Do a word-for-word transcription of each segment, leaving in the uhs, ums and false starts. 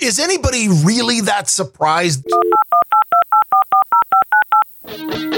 Is anybody really that surprised? Grumpy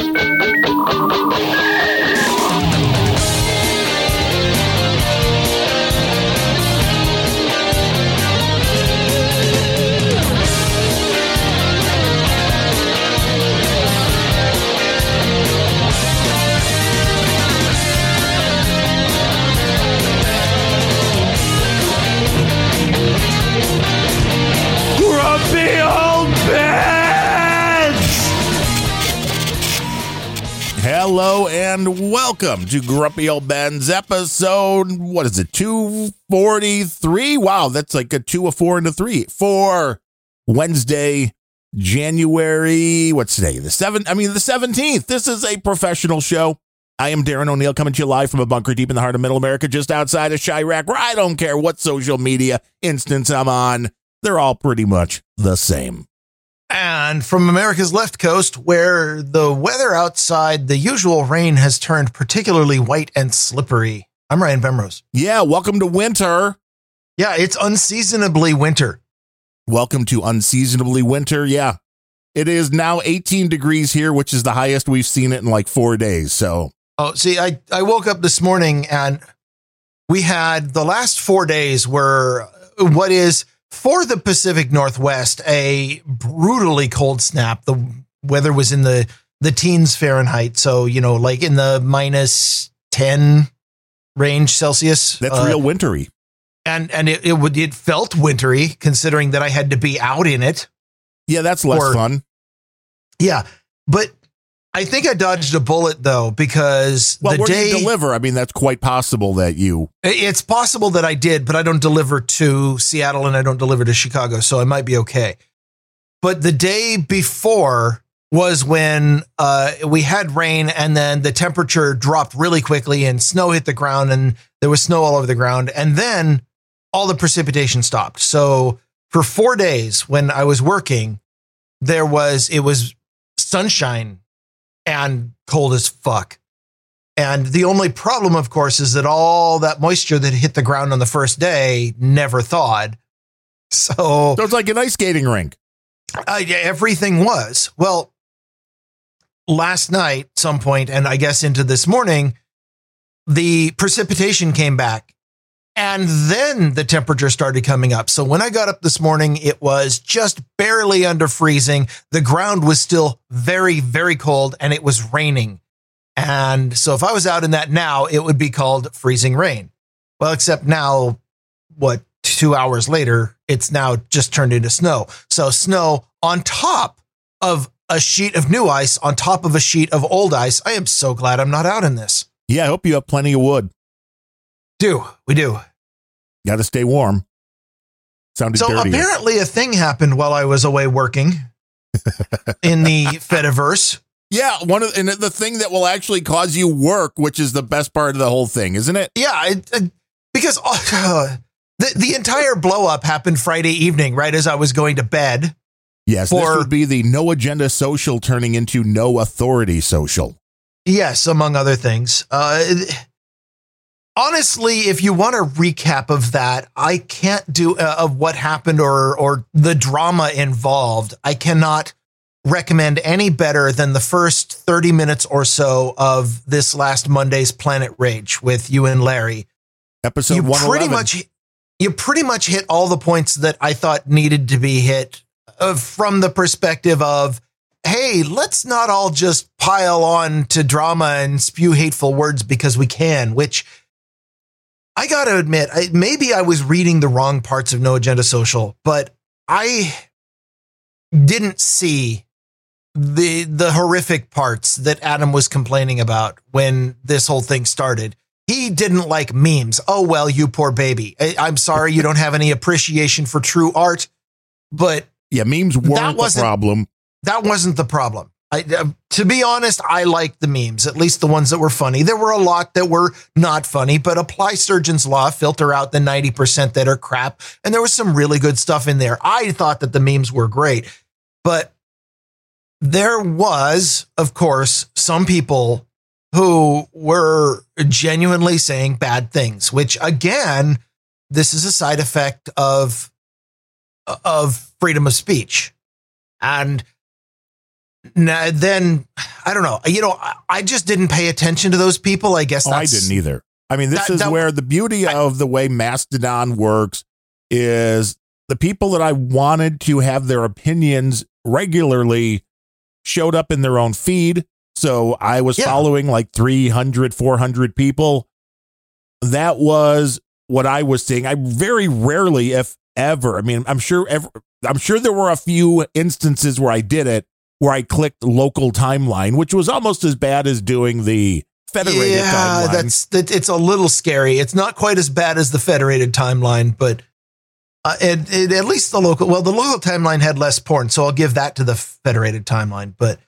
Old Bens! Hello and welcome to Grumpy Old Bens episode, what is it, two forty-three? Wow, that's like a two, a four, and a three. For Wednesday, January, what's today? The seventh, I mean the seventeenth. This is a professional show. I am Darren O'Neill coming to you live from a bunker deep in the heart of middle America, just outside of Chirac, where I don't care what social media instance I'm on. They're all pretty much the same. And from America's left coast, where the weather outside the usual rain has turned particularly white and slippery, I'm Ryan Bemrose. Yeah, welcome to winter. Yeah, it's unseasonably winter. Welcome to unseasonably winter, yeah. It is now eighteen degrees here, which is the highest we've seen it in like four days, so. Oh, see, I, I woke up this morning and we had the last four days were what is... for the Pacific Northwest, a brutally cold snap. The weather was in the, the teens Fahrenheit. So, you know, like in the minus ten range Celsius. That's uh, real wintry. And and it, it would it felt wintry considering that I had to be out in it. Yeah, that's less or, fun. Yeah, but I think I dodged a bullet, though, because well, the where day do you deliver. I mean, that's quite possible that you it's possible that I did, but I don't deliver to Seattle and I don't deliver to Chicago, so I might be OK. But the day before was when uh, we had rain and then the temperature dropped really quickly and snow hit the ground and there was snow all over the ground. And then all the precipitation stopped. So for four days when I was working, there was it was sunshine. And cold as fuck. And the only problem, of course, is that all that moisture that hit the ground on the first day never thawed. So, so it's like an ice skating rink. Uh, yeah, everything was. Well, last night, some point, and I guess into this morning, the precipitation came back. And then the temperature started coming up. So when I got up this morning, it was just barely under freezing. The ground was still very, very cold and it was raining. And so if I was out in that now, it would be called freezing rain. Well, except now, what, two hours later, it's now just turned into snow. So snow on top of a sheet of new ice, on top of a sheet of old ice. I am so glad I'm not out in this. Yeah, I hope you have plenty of wood. Do we do got to stay warm? Sounded so dirty. Apparently a thing happened while I was away working in the Fediverse. Yeah, one of and the thing that will actually cause you work, which is the best part of the whole thing, isn't it? Yeah, it, it, because uh, the the entire blow up happened Friday evening, right as I was going to bed. Yes, for, this would be the No Agenda Social turning into No Authority Social. Yes, among other things. Uh, Honestly, if you want a recap of that, I can't do uh, of what happened or or the drama involved. I cannot recommend any better than the first thirty minutes or so of this last Monday's Planet Rage with you and Larry. Episode one eleven. Pretty much, you pretty much hit all the points that I thought needed to be hit uh, from the perspective of, hey, let's not all just pile on to drama and spew hateful words because we can, which... I got to admit, I, maybe I was reading the wrong parts of No Agenda Social, but I didn't see the the horrific parts that Adam was complaining about when this whole thing started. He didn't like memes. Oh, well, you poor baby. I, I'm sorry you don't have any appreciation for true art, but... Yeah, memes weren't the problem. That wasn't the problem. I, uh, to be honest, I liked the memes, at least the ones that were funny. There were a lot that were not funny, but apply Surgeon's Law, filter out the ninety percent that are crap. And there was some really good stuff in there. I thought that the memes were great, but there was, of course, some people who were genuinely saying bad things, which again, this is a side effect of of freedom of speech. And now then, I don't know, you know, I just didn't pay attention to those people. I guess that's, oh, I didn't either. I mean, this that, is that, where the beauty I, of the way Mastodon works is the people that I wanted to have their opinions regularly showed up in their own feed. So I was yeah. following like three hundred, four hundred people. That was what I was seeing. I very rarely, if ever, I mean, I'm sure, ever, I'm sure there were a few instances where I did it, where I clicked local timeline, which was almost as bad as doing the federated yeah, timeline. Yeah, that's that, it's a little scary. It's not quite as bad as the federated timeline, but uh, it, it, at least the local, well, the local timeline had less porn, so I'll give that to the federated timeline. But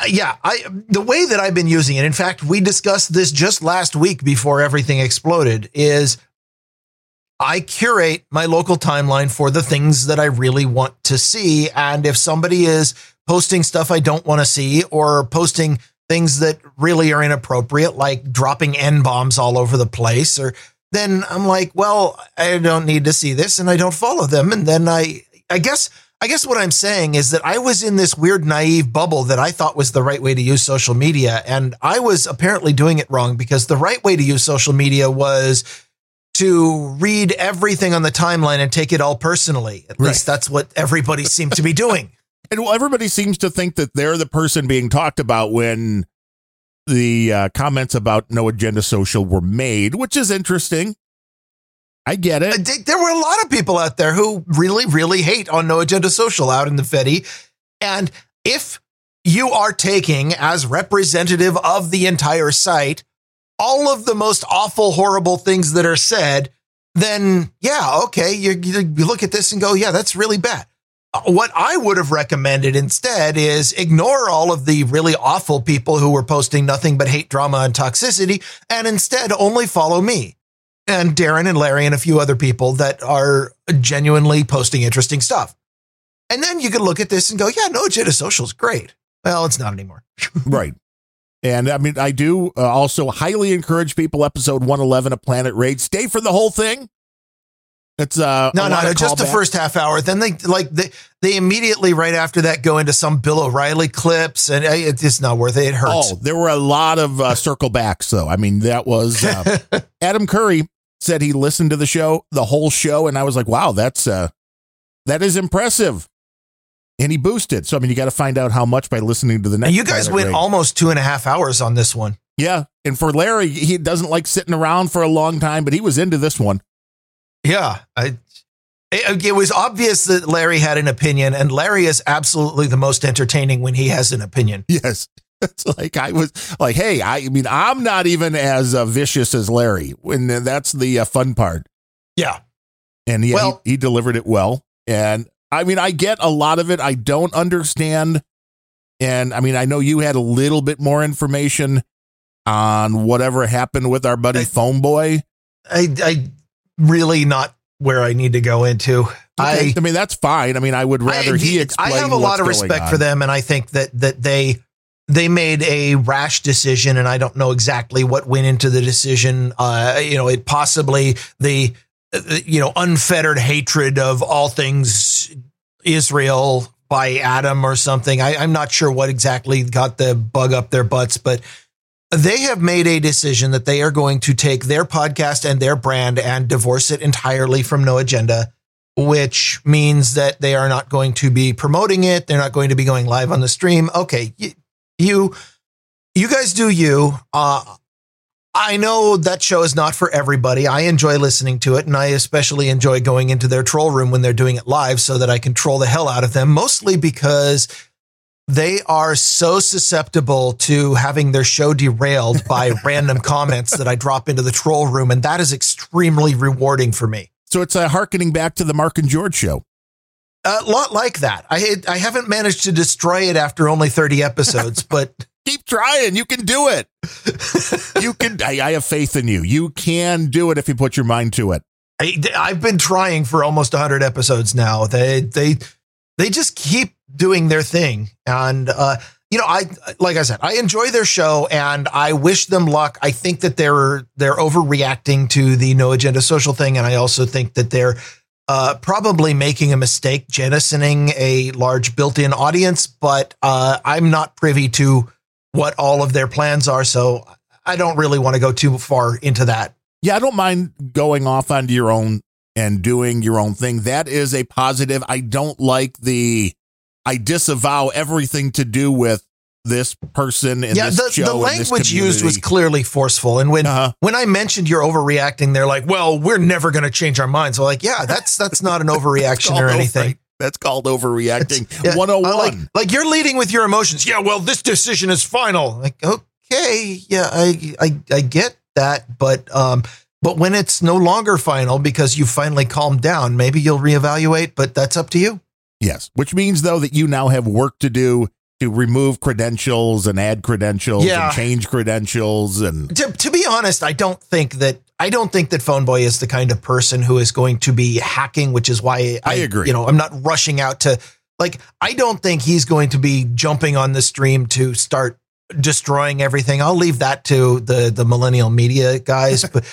uh, yeah, I the way that I've been using it, in fact, we discussed this just last week before everything exploded, is I curate my local timeline for the things that I really want to see. And if somebody is posting stuff I don't want to see, or posting things that really are inappropriate, like dropping N-bombs all over the place, or then I'm like, well, I don't need to see this, and I don't follow them. And then I, I guess, I guess what I'm saying is that I was in this weird, naive bubble that I thought was the right way to use social media. And I was apparently doing it wrong, because the right way to use social media was to read everything on the timeline and take it all personally. At right. least that's what everybody seemed to be doing. And well, everybody seems to think that they're the person being talked about when the uh, comments about No Agenda Social were made, which is interesting. I get it. There were a lot of people out there who really, really hate on No Agenda Social out in the Fedi. And if you are taking as representative of the entire site all of the most awful, horrible things that are said, then, yeah, okay, you, you look at this and go, yeah, that's really bad. What I would have recommended instead is ignore all of the really awful people who were posting nothing but hate, drama, and toxicity, and instead only follow me and Darren and Larry and a few other people that are genuinely posting interesting stuff. And then you can look at this and go, yeah, No Agenda Social is great. Well, it's not anymore. Right. And I mean, I do uh, also highly encourage people, episode one eleven of Planet Rage, stay for the whole thing. It's uh, no, no, no just back. The first half hour. Then they like they, they immediately right after that go into some Bill O'Reilly clips, and it, it's not worth it. It hurts. Oh, there were a lot of uh, circle backs, though. I mean, that was uh, Adam Curry said he listened to the show, the whole show. And I was like, wow, that's uh, that is impressive. And he boosted. So, I mean, you got to find out how much by listening to the next. And you guys went almost two and a half hours on this one. Yeah. And for Larry, he doesn't like sitting around for a long time, but he was into this one. Yeah, I, it, it was obvious that Larry had an opinion, and Larry is absolutely the most entertaining when he has an opinion. Yes. It's like I was like, hey, I, I mean, I'm not even as uh, vicious as Larry. And that's the uh, fun part. Yeah. And he, well, he, he delivered it well. And I mean, I get a lot of it I don't understand. And I mean, I know you had a little bit more information on whatever happened with our buddy I, Phone Boy. I, I, Really not where I need to go into. Okay. I, I mean, that's fine. I mean, I would rather I, he explain. I have a lot of respect for them, and I think that that they they made a rash decision, and I don't know exactly what went into the decision. Uh, you know, it possibly the uh, you know unfettered hatred of all things Israel by Adam or something. I, I'm not sure what exactly got the bug up their butts, but they have made a decision that they are going to take their podcast and their brand and divorce it entirely from No Agenda, which means that they are not going to be promoting it. They're not going to be going live on the stream. Okay. You, you guys do you, uh, I know that show is not for everybody. I enjoy listening to it, and I especially enjoy going into their troll room when they're doing it live so that I can troll the hell out of them, mostly because they are so susceptible to having their show derailed by random comments that I drop into the troll room. And that is extremely rewarding for me. So it's uh, hearkening back to the Mark and George show. A lot like that. I I haven't managed to destroy it after only thirty episodes, but keep trying. You can do it. You can. I, I have faith in you. You can do it if you put your mind to it. I, I've been trying for almost one hundred episodes now. They, they, they just keep doing their thing. And, uh, you know, I, like I said, I enjoy their show and I wish them luck. I think that they're, they're overreacting to the No Agenda Social thing. And I also think that they're uh, probably making a mistake jettisoning a large built-in audience, but uh, I'm not privy to what all of their plans are, so I don't really want to go too far into that. Yeah, I don't mind going off onto your own and doing your own thing. That is a positive. I don't like the, I disavow everything to do with this person and yeah, this the, show. The language used was clearly forceful. And when uh-huh. when I mentioned you're overreacting, they're like, well, we're never going to change our minds. I'm like, yeah, that's that's not an overreaction or anything. Over, that's called overreacting. Yeah, one oh one. Uh, like, like you're leading with your emotions. Yeah, well, this decision is final. Like, okay, yeah, I I, I get that. But um, but when it's no longer final because you finally calmed down, maybe you'll reevaluate, but that's up to you. Yes, which means, though, that you now have work to do to remove credentials and add credentials yeah. and change credentials. And to, to be honest, I don't think that I don't think that Phone Boy is the kind of person who is going to be hacking, which is why I, I agree. You know, I'm not rushing out to like I don't think he's going to be jumping on the stream to start destroying everything. I'll leave that to the, the millennial media guys. But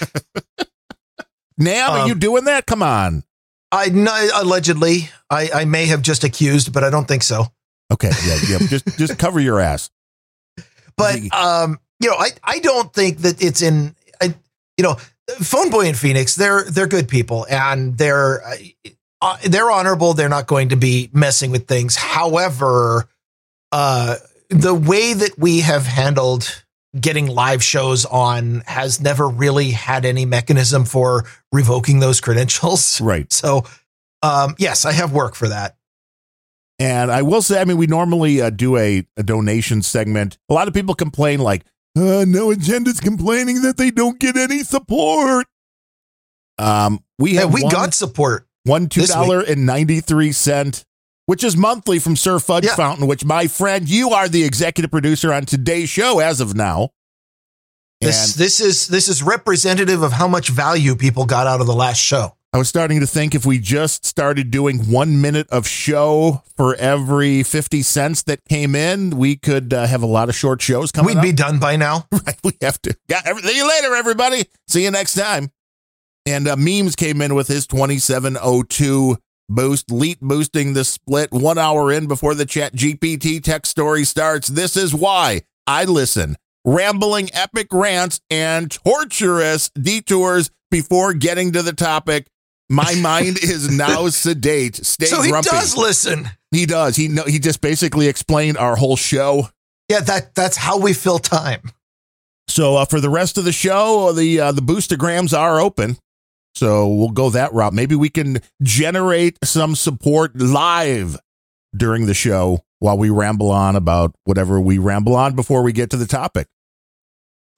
now um, are you doing that? Come on. I no, allegedly I, I may have just accused, but I don't think so. Okay. Yeah. Yeah. just, just cover your ass. But, um, you know, I, I don't think that it's in, I, you know, Phone Boy and Phoenix, they're, they're good people and they're, uh, they're honorable. They're not going to be messing with things. However, uh, the way that we have handled getting live shows on has never really had any mechanism for revoking those credentials. Right. So, um, yes, I have work for that. And I will say, I mean, we normally uh, do a, a donation segment. A lot of people complain like, uh, No Agenda's complaining that they don't get any support. Um, we have yeah, we one, got support. One two dollars and ninety-three cents, which is monthly from Sir Fudge yeah. Fountain, which, my friend, you are the executive producer on today's show as of now. And this, this is this is representative of how much value people got out of the last show. I was starting to think if we just started doing one minute of show for every fifty cents that came in, we could uh, have a lot of short shows coming We'd up. Be done by now. Right. We have to. Got every, see you later, everybody. See you next time. And uh, Memes came in with his twenty-seven oh two boost, leap boosting the split one hour in before the Chat G P T tech story starts. This is why I listen. Rambling epic rants and torturous detours before getting to the topic. My mind is now sedate. Stay so he grumpy. Does listen. He does. He no, he just basically explained our whole show. Yeah, that that's how we fill time. So uh, for the rest of the show, the uh, the boostograms are open. So we'll go that route. Maybe we can generate some support live during the show while we ramble on about whatever we ramble on before we get to the topic.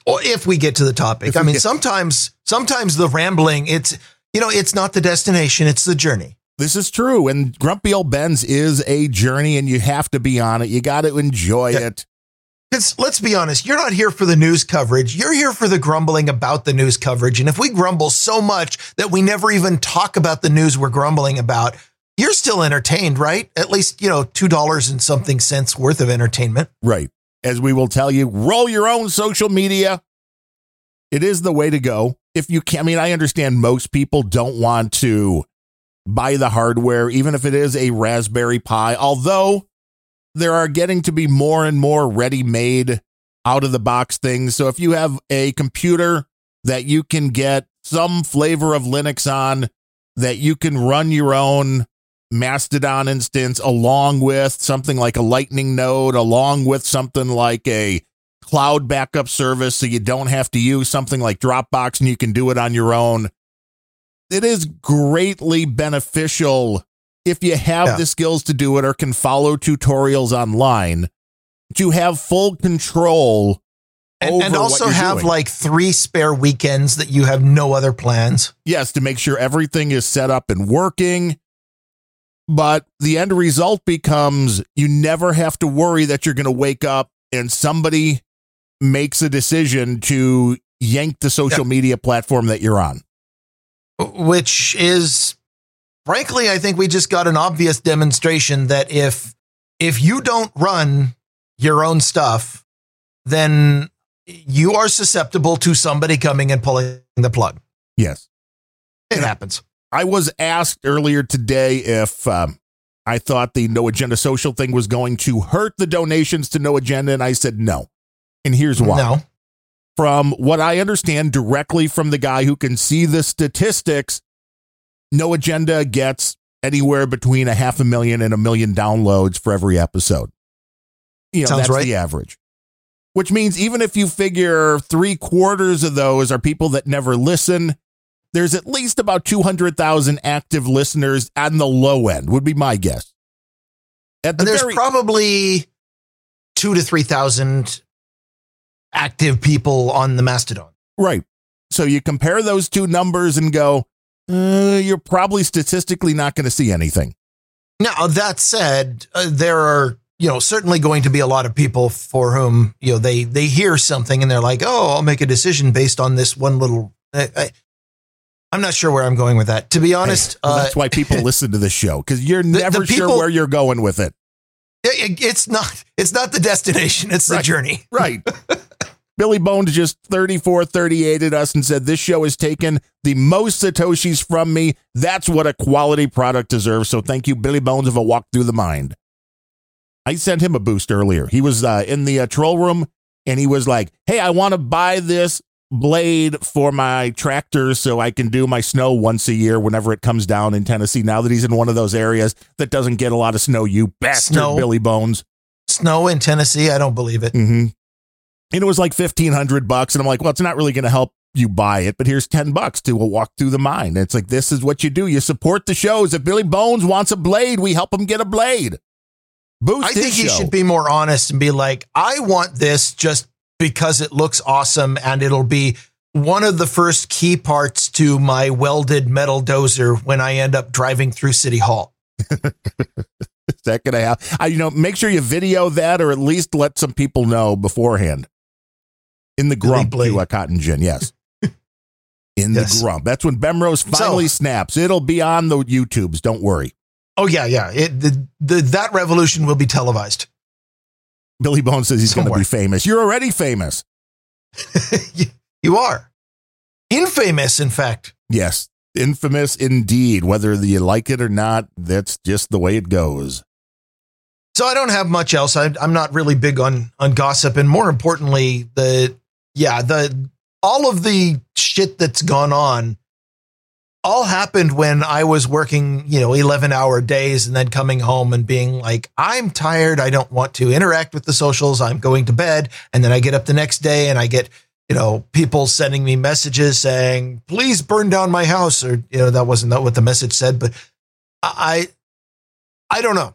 Or if we get to the topic. If I mean, get- sometimes sometimes the rambling, it's... You know, it's not the destination, it's the journey. This is true. And Grumpy Old Bens is a journey and you have to be on it. You got to enjoy yeah. it. It's, let's be honest. You're not here for the news coverage. You're here for the grumbling about the news coverage. And if we grumble so much that we never even talk about the news we're grumbling about, you're still entertained, right? At least, you know, two dollars and something cents worth of entertainment. Right. As we will tell you, roll your own social media. It is the way to go. If you can, I mean, I understand most people don't want to buy the hardware, even if it is a Raspberry Pi, although there are getting to be more and more ready-made out-of-the-box things. So if you have a computer that you can get some flavor of Linux on, that you can run your own Mastodon instance along with something like a Lightning node, along with something like a cloud backup service, so you don't have to use something like Dropbox and you can do it on your own. It is greatly beneficial if you have yeah. the skills to do it or can follow tutorials online to have full control and, over and also what you're have doing. Like three spare weekends that you have no other plans. Yes, to make sure everything is set up and working. But the end result becomes you never have to worry that you're going to wake up and somebody makes a decision to yank the social yeah. media platform that you're on. Which is, frankly, I think we just got an obvious demonstration that if if you don't run your own stuff, then you are susceptible to somebody coming and pulling the plug. Yes. It and happens. I was asked earlier today if um, I thought the No Agenda Social thing was going to hurt the donations to No Agenda, and I said no. And here's why. No. From what I understand directly from the guy who can see the statistics, No Agenda gets anywhere between a half a million and a million downloads for every episode. You know, Sounds that's right. the average. Which means even if you figure three quarters of those are people that never listen, there's at least about two hundred thousand active listeners on the low end, would be my guess. At the and there's very- probably two to three thousand active people on the Mastodon. Right. So you compare those two numbers and go, uh, you're probably statistically not going to see anything. Now, that said, uh, there are, you know, certainly going to be a lot of people for whom, you know, they, they hear something and they're like, oh, I'll make a decision based on this one little, I, I, I'm not sure where I'm going with that, to be honest. Hey, well, that's uh, why people listen to this show, because you're the, never the people, sure where you're going with it. it. It's not, it's not the destination. It's right. the journey. Right. Billy Bones just thirty-four thirty-eighted us and said, this show has taken the most Satoshis from me. That's what a quality product deserves. So thank you, Billy Bones of A Walk Through the Mind. I sent him a boost earlier. He was uh, in the uh, troll room and he was like, hey, I want to buy this blade for my tractor so I can do my snow once a year whenever it comes down in Tennessee. Now that he's in one of those areas that doesn't get a lot of snow, you bastard snow. Billy Bones. Snow in Tennessee? I don't believe it. Mm-hmm. And it was like fifteen hundred bucks. And I'm like, well, it's not really going to help you buy it, but here's ten bucks to walk through the mind. It's like, this is what you do. You support the shows. If Billy Bones wants a blade, we help him get a blade. Boost I think show. You should be more honest and be like, I want this just because it looks awesome and it'll be one of the first key parts to my welded metal dozer when I end up driving through City Hall. Is that going to happen? I, you know, make sure you video that or at least let some people know beforehand. In the grump, to a cotton gin, yes. In yes. the grump. That's when Bemrose finally so, snaps. It'll be on the YouTubes. Don't worry. Oh, yeah, yeah. It, the, the, that revolution will be televised. Billy Bones says he's going to be famous. You're already famous. You are. Infamous, in fact. Yes. Infamous indeed. Whether you like it or not, that's just the way it goes. So I don't have much else. I, I'm not really big on, on gossip. And more importantly, the yeah, the all of the shit that's gone on all happened when I was working, you know, eleven hour days and then coming home and being like, I'm tired. I don't want to interact with the socials. I'm going to bed. And then I get up the next day and I get, you know, people sending me messages saying, please burn down my house. Or, you know, that wasn't what the message said, but I, I don't know.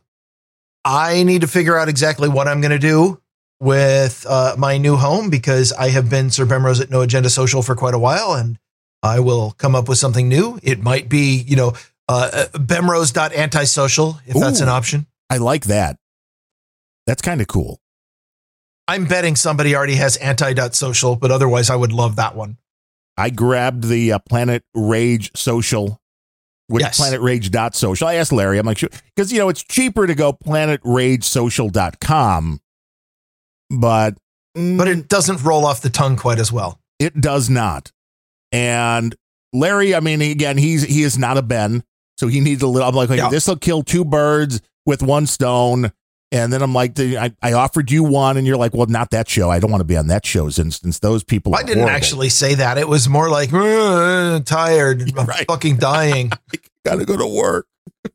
I need to figure out exactly what I'm going to do with uh, my new home, because I have been Sir Bemrose at No Agenda Social for quite a while, and I will come up with something new. It might be, you know, uh, Bemrose dot antisocial, if Ooh, that's an option. I like that. That's kind of cool. I'm betting somebody already has anti.social, but otherwise I would love that one. I grabbed the uh, Planet Rage Social. With yes. planet rage dot social. I asked Larry, I'm like, sure, because, you know, it's cheaper to go planet rage social dot com, but. But it doesn't roll off the tongue quite as well. It does not. And Larry, I mean, again, he's he is not a Ben, so he needs a little, I'm like, like yeah. this will kill two birds with one stone. And then I'm like, I, I offered you one, and you're like, well, not that show. I don't want to be on that show's instance. Those people are I didn't horrible. actually say that. It was more like, I'm tired, I'm right. fucking dying. I got to go to work.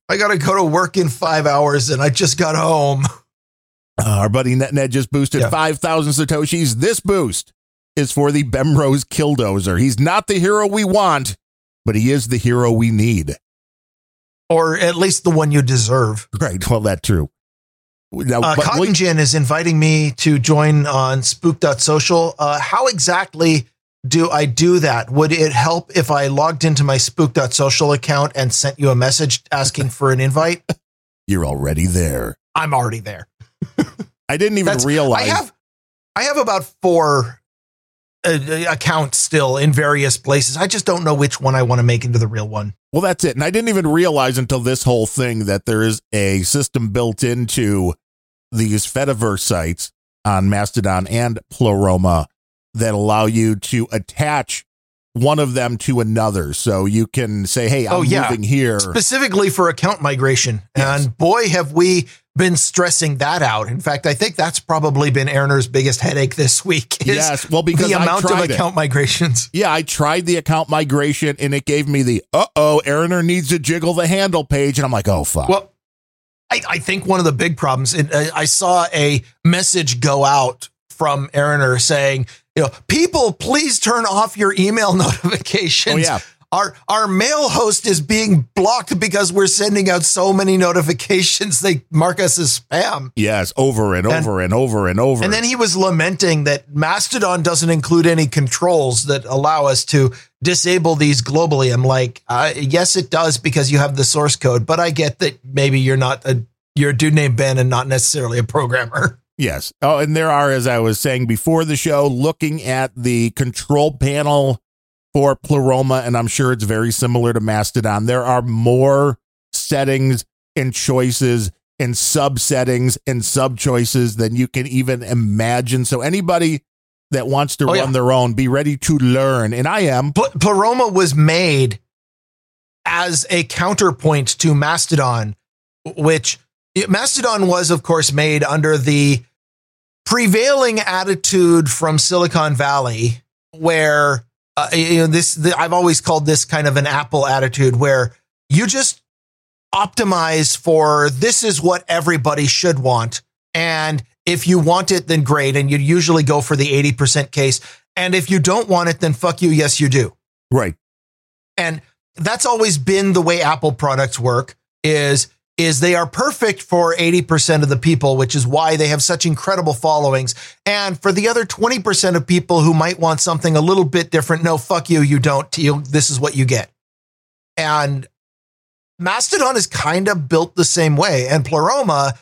I got to go to work in five hours, and I just got home. Uh, our buddy NetNed just boosted yeah. five thousand Satoshis. This boost is for the Bemrose Killdozer. He's not the hero we want, but he is the hero we need. Or at least the one you deserve. Right. Well, that's true. Now, uh, Cotton we, Gin is inviting me to join on spook dot social. Uh, how exactly do I do that? Would it help if I logged into my spook dot social account and sent you a message asking for an invite? You're already there. I'm already there. I didn't even That's, realize. I have, I have about four Uh, accounts still in various places. I just don't know which one I want to make into the real one. Well, that's it. And I didn't even realize until this whole thing that there is a system built into these Fediverse sites on Mastodon and Pleroma that allow you to attach one of them to another. So you can say, hey, I'm oh, yeah. moving here. Specifically for account migration. Yes. And boy, have we been stressing that out. In fact, I think that's probably been Eriner's biggest headache this week. Yes. Well, because the amount of account it. migrations. Yeah. I tried the account migration and it gave me the, uh-oh, Eriner needs to jiggle the handle page. And I'm like, oh, fuck. Well, I, I think one of the big problems, and I saw a message go out from Eriner saying, you know, people, please turn off your email notifications. Oh, yeah. Our our mail host is being blocked because we're sending out so many notifications. They mark us as spam. Yes, over and, and over and over and over. And then he was lamenting that Mastodon doesn't include any controls that allow us to disable these globally. I'm like, uh, yes, it does, because you have the source code. But I get that maybe you're not a you're a dude named Ben and not necessarily a programmer. Yes. Oh, and there are, as I was saying before the show, looking at the control panel for Pleroma, and I'm sure it's very similar to Mastodon. There are more settings and choices and sub settings and sub choices than you can even imagine. So anybody that wants to oh, run yeah. their own, be ready to learn. And I am. But Pleroma was made as a counterpoint to Mastodon, which Mastodon was, of course, made under the prevailing attitude from Silicon Valley, where Uh, you know, this, the, I've always called this kind of an Apple attitude, where you just optimize for this is what everybody should want. And if you want it, then great. And you usually go for the eighty percent case. And if you don't want it, then fuck you. Yes, you do. Right. And that's always been the way Apple products work, is, is they are perfect for eighty percent of the people, which is why they have such incredible followings. And for the other twenty percent of people who might want something a little bit different, no, fuck you, you don't. You, this is what you get. And Mastodon is kind of built the same way. And Pleroma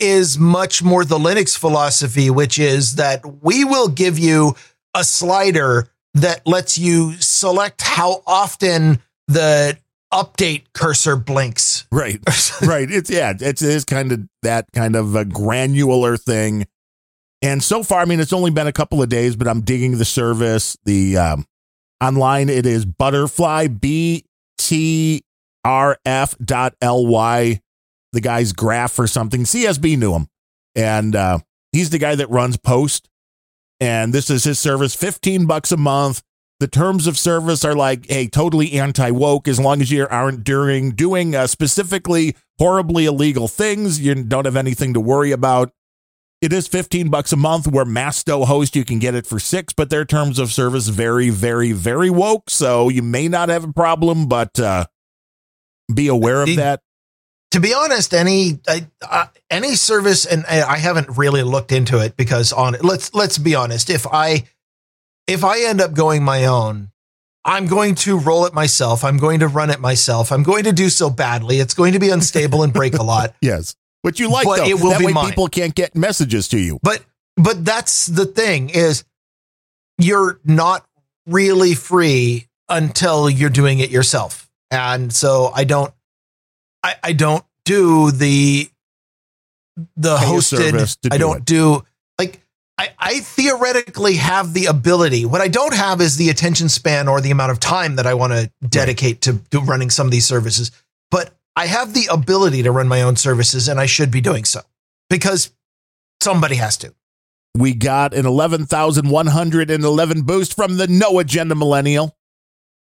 is much more the Linux philosophy, which is that we will give you a slider that lets you select how often the update cursor blinks. Right. Right. It's yeah, it's, it's kind of that kind of a granular thing. And so far, I mean, it's only been a couple of days, but I'm digging the service. The um, online, it is butterfly, B T R F dot L Y. The guy's graph or something. C S B knew him. And uh, he's the guy that runs Post. And this is his service, fifteen bucks a month. The terms of service are like, hey, totally anti-woke. As long as you aren't doing, doing uh, specifically horribly illegal things, you don't have anything to worry about. It is fifteen bucks a month. Where Masto host, you can get it for six, but their terms of service very, very, very woke. So you may not have a problem, but uh, be aware of the, that. To be honest, any uh, any service, and I haven't really looked into it because on let's let's be honest, if I. If I end up going my own, I'm going to roll it myself. I'm going to run it myself. I'm going to do so badly. It's going to be unstable and break a lot. Yes. But you like, but though. It will that be way mine. People can't get messages to you. But but that's the thing, is you're not really free until you're doing it yourself. And so I don't I, I don't do the the Pay hosted. Do I don't it. do like I, I theoretically have the ability. What I don't have is the attention span or the amount of time that I want to dedicate to, to running some of these services. But I have the ability to run my own services, and I should be doing so because somebody has to. We got an eleven thousand one hundred eleven boost from the No Agenda millennial.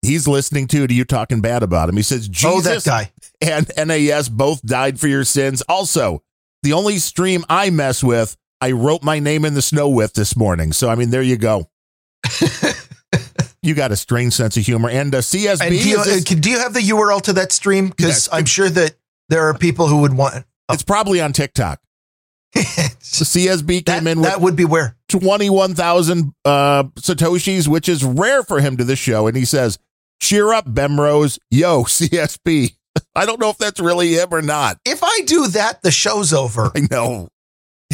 He's listening to, to you talking bad about him. He says, Jesus oh, and N A S both died for your sins. Also, the only stream I mess with, I wrote my name in the snow with this morning. So, I mean, there you go. You got a strange sense of humor. And uh, C S B. And do, you, this, do you have the U R L to that stream? Because yeah, I'm sure that there are people who would want it. Oh. It's probably on TikTok. So C S B came that, in with that would be where twenty-one thousand uh, Satoshis, which is rare for him to this show. And he says, cheer up, Bemrose. Yo, C S B. I don't know if that's really him or not. If I do that, the show's over. I know.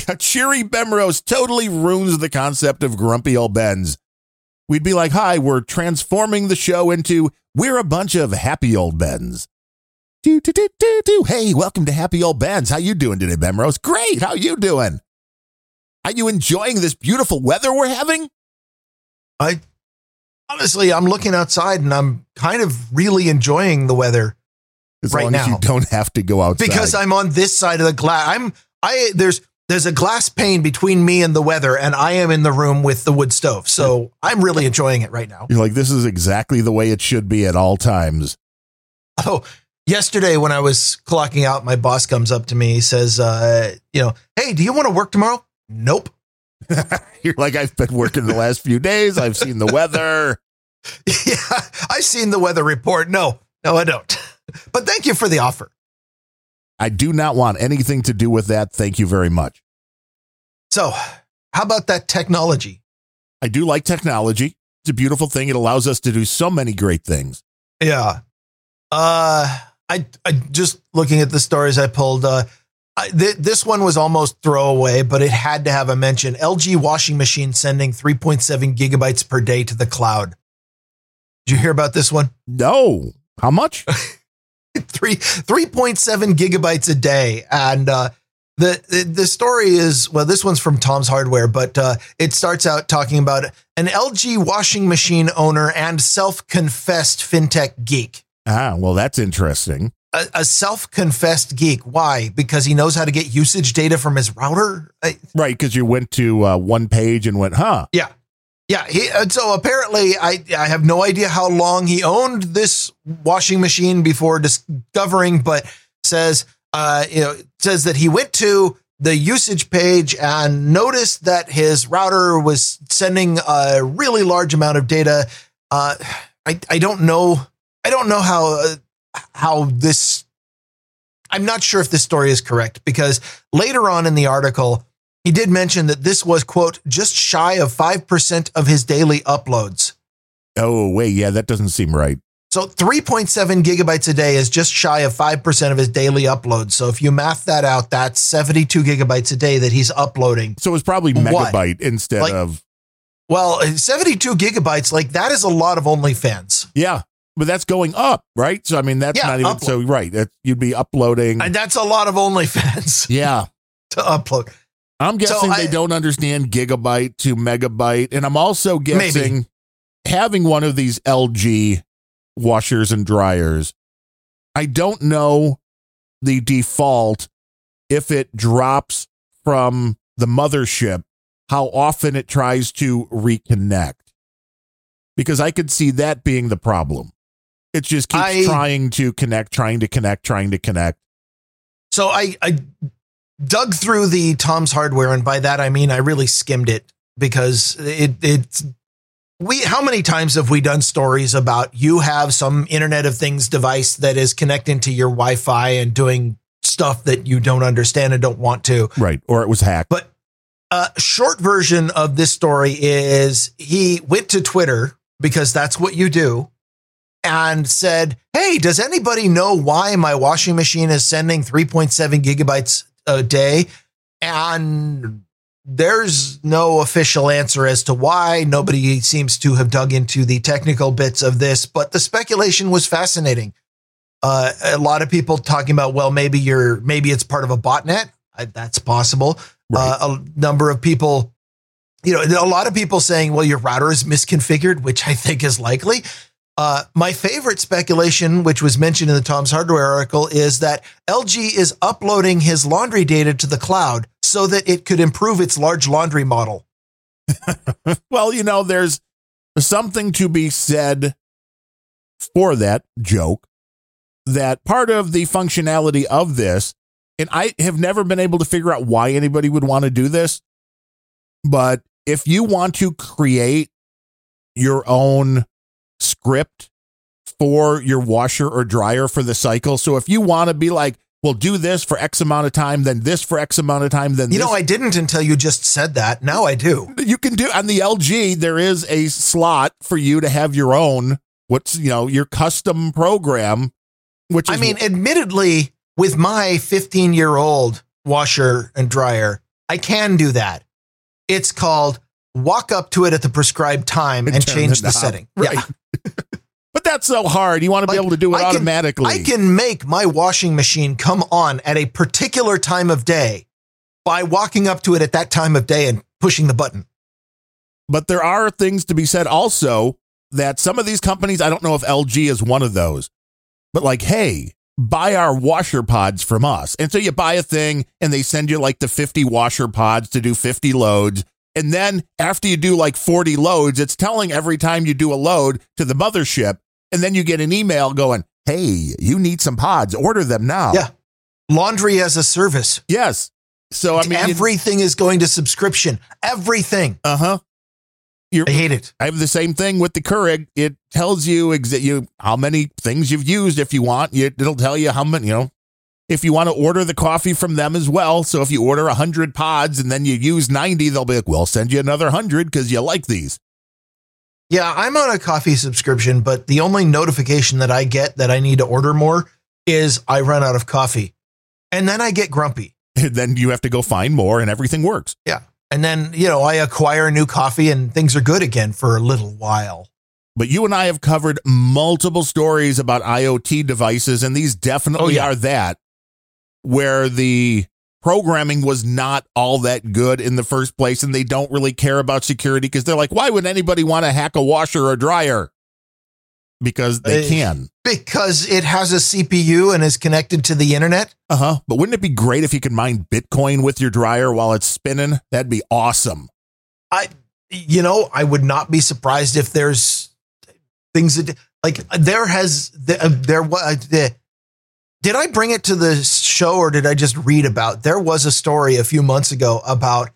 A cheery Bemrose totally ruins the concept of Grumpy Old Bens. We'd be like, hi, we're transforming the show into we're a bunch of happy old Bens. Do, do, do, do, do. Hey, welcome to Happy Old Bens. How you doing today, Bemrose? Great. How you doing? Are you enjoying this beautiful weather we're having? I honestly, I'm looking outside and I'm kind of really enjoying the weather as right long now. As you don't have to go outside because I'm on this side of the glass. I'm I there's there's a glass pane between me and the weather, and I am in the room with the wood stove. So I'm really enjoying it right now. You're like, this is exactly the way it should be at all times. Oh, yesterday when I was clocking out, my boss comes up to me. He says, uh, you know, hey, do you want to work tomorrow? Nope. You're like, I've been working the last few days. I've seen the weather. Yeah, I've seen the weather report. No, no, I don't. But thank you for the offer. I do not want anything to do with that. Thank you very much. So how about that technology? I do like technology. It's a beautiful thing. It allows us to do so many great things. Yeah. Uh, I, I just looking at the stories I pulled, uh, I, th- this one was almost throwaway, but it had to have a mention. L G washing machine sending three point seven gigabytes per day to the cloud. Did you hear about this one? No. How much? Three three point seven gigabytes a day, and uh, the, the the story is well. This one's from Tom's Hardware, but uh, it starts out talking about an L G washing machine owner and self-confessed fintech geek. Ah, well, that's interesting. A, a self-confessed geek. Why? Because he knows how to get usage data from his router. Right, because you went to uh, one page and went, huh? Yeah. Yeah, he, and so apparently I, I have no idea how long he owned this washing machine before discovering, but says uh you know says that he went to the usage page and noticed that his router was sending a really large amount of data. Uh, I I don't know I don't know how uh, how this. I'm not sure if this story is correct because later on in the article. He did mention that this was, quote, just shy of five percent of his daily uploads. Oh, wait. Yeah, that doesn't seem right. So three point seven gigabytes a day is just shy of five percent of his daily uploads. So if you math that out, that's seventy-two gigabytes a day that he's uploading. So it's probably megabyte what? instead like, of. Well, seventy-two gigabytes, like that is a lot of OnlyFans. Yeah, but that's going up, right? So, I mean, that's yeah, not even upload. So right. That, you'd be uploading. And that's a lot of OnlyFans. Yeah. To upload. I'm guessing so I, they don't understand gigabyte to megabyte. And I'm also guessing maybe. Having one of these L G washers and dryers, I don't know the default if it drops from the mothership, how often it tries to reconnect. Because I could see that being the problem. It just keeps I, trying to connect, trying to connect, trying to connect. So I... I dug through the Tom's Hardware, and by that I mean I really skimmed it because it it's we how many times have we done stories about you have some Internet of Things device that is connecting to your Wi-Fi and doing stuff that you don't understand and don't want to. Right. Or it was hacked. But a short version of this story is he went to Twitter because that's what you do. And said, hey, does anybody know why my washing machine is sending three point seven gigabytes a day? And there's no official answer as to why. Nobody seems to have dug into the technical bits of this, but the speculation was fascinating. Uh, a lot of people talking about, well, maybe you're, maybe it's part of a botnet. I, that's possible. Right. Uh, a number of people, you know, a lot of people saying, well, your router is misconfigured, which I think is likely. Uh, my favorite speculation, which was mentioned in the Tom's Hardware article, is that L G is uploading his laundry data to the cloud so that it could improve its large laundry model. Well, you know, there's something to be said for that joke, that part of the functionality of this, and I have never been able to figure out why anybody would want to do this, but if you want to create your own script for your washer or dryer for the cycle. So if you want to be like, well, do this for X amount of time, then this for X amount of time, then you this. know, I didn't until you just said that. Now I do. You can do on the L G. There is a slot for you to have your own, what's, you know, your custom program, which is, I mean, admittedly with my fifteen year old washer and dryer, I can do that. It's called walk up to it at the prescribed time and, and change the setting. Right. Yeah. But that's so hard. You want to be like, able to do it I can, automatically. I can make my washing machine come on at a particular time of day by walking up to it at that time of day and pushing the button. But there are things to be said also that some of these companies, I don't know if L G is one of those, but like, hey, buy our washer pods from us. And so you buy a thing and they send you like the fifty washer pods to do fifty loads. And then after you do like forty loads, it's telling every time you do a load to the mothership. And then you get an email going, hey, you need some pods. Order them now. Yeah. Laundry as a service. Yes. So, I mean, everything is going to subscription. Everything. Uh-huh. You're, I hate it. I have the same thing with the Keurig. It tells you exa- you how many things you've used if you want. You, it'll tell you how many, you know, if you want to order the coffee from them as well. So if you order one hundred pods and then you use ninety, they'll be like, we'll send you another one hundred because you like these. Yeah, I'm on a coffee subscription, but the only notification that I get that I need to order more is I run out of coffee. And then I get grumpy. And then you have to go find more and everything works. Yeah. And then, you know, I acquire a new coffee and things are good again for a little while. But you and I have covered multiple stories about IoT devices, and these definitely oh, yeah. are that, where the programming was not all that good in the first place, and they don't really care about security because they're like, why would anybody want to hack a washer or dryer? Because they uh, can. Because it has a C P U and is connected to the internet. Uh-huh. But wouldn't it be great if you could mine Bitcoin with your dryer while it's spinning? That'd be awesome. I, you know, I would not be surprised if there's things that, like, there has, there was, did I bring it to the show or did I just read about? There was a story a few months ago about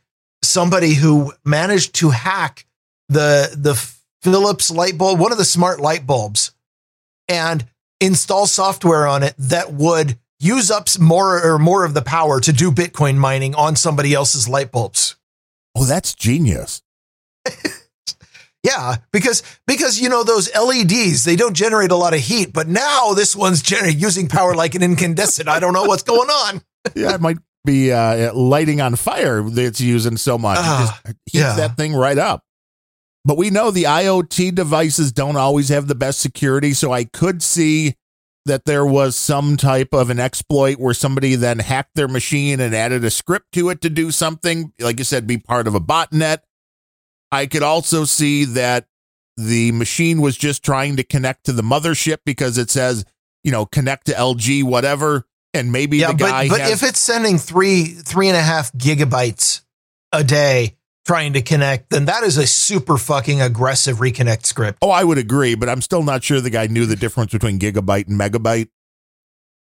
somebody who managed to hack the, the, Philips light bulb, one of the smart light bulbs, and install software on it that would use up more or more of the power to do Bitcoin mining on somebody else's light bulbs. Oh, that's genius. Yeah, because because, you know, those L E Ds, they don't generate a lot of heat, but now this one's gener- using power like an incandescent. I don't know what's going on. Yeah, it might be uh, lighting on fire that's using so much. Uh, it just heats yeah. that thing right up. But we know the IoT devices don't always have the best security, so I could see that there was some type of an exploit where somebody then hacked their machine and added a script to it to do something, like you said, be part of a botnet. I could also see that the machine was just trying to connect to the mothership because it says, you know, connect to L G, whatever, and maybe yeah, the guy... But, but has- if it's sending three, three and a half gigabytes a day... trying to connect, then that is a super fucking aggressive reconnect script. Oh, I would agree, but I'm still not sure the guy knew the difference between gigabyte and megabyte.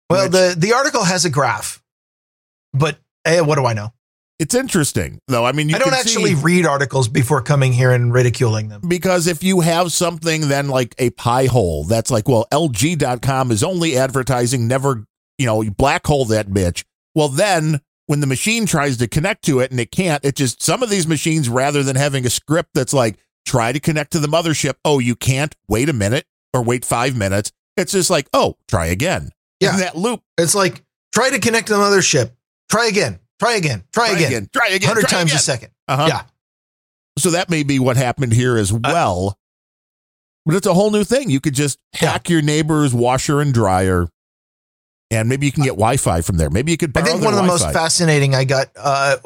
Well, which, the, the article has a graph, but hey, what do I know? It's interesting, though. I mean, you I don't actually see, read articles before coming here and ridiculing them. Because if you have something, then like a pie hole, that's like, well, L G dot com is only advertising, never, you know, black hole that bitch. Well, then... when the machine tries to connect to it and it can't, it just, some of these machines, rather than having a script that's like, try to connect to the mothership. Oh, you can't, wait a minute or wait five minutes. It's just like, oh, try again. Yeah. And that loop. It's like, try to connect to the mothership. Try again. Try again. Try, try again. again. Try again. one hundred times again. a second. Uh-huh. Yeah. So that may be what happened here as well. Uh, but it's a whole new thing. You could just yeah. hack your neighbor's washer and dryer. And maybe you can get Wi-Fi from there. Maybe you could borrow I think one of the Wi-Fi. Most fascinating I got uh,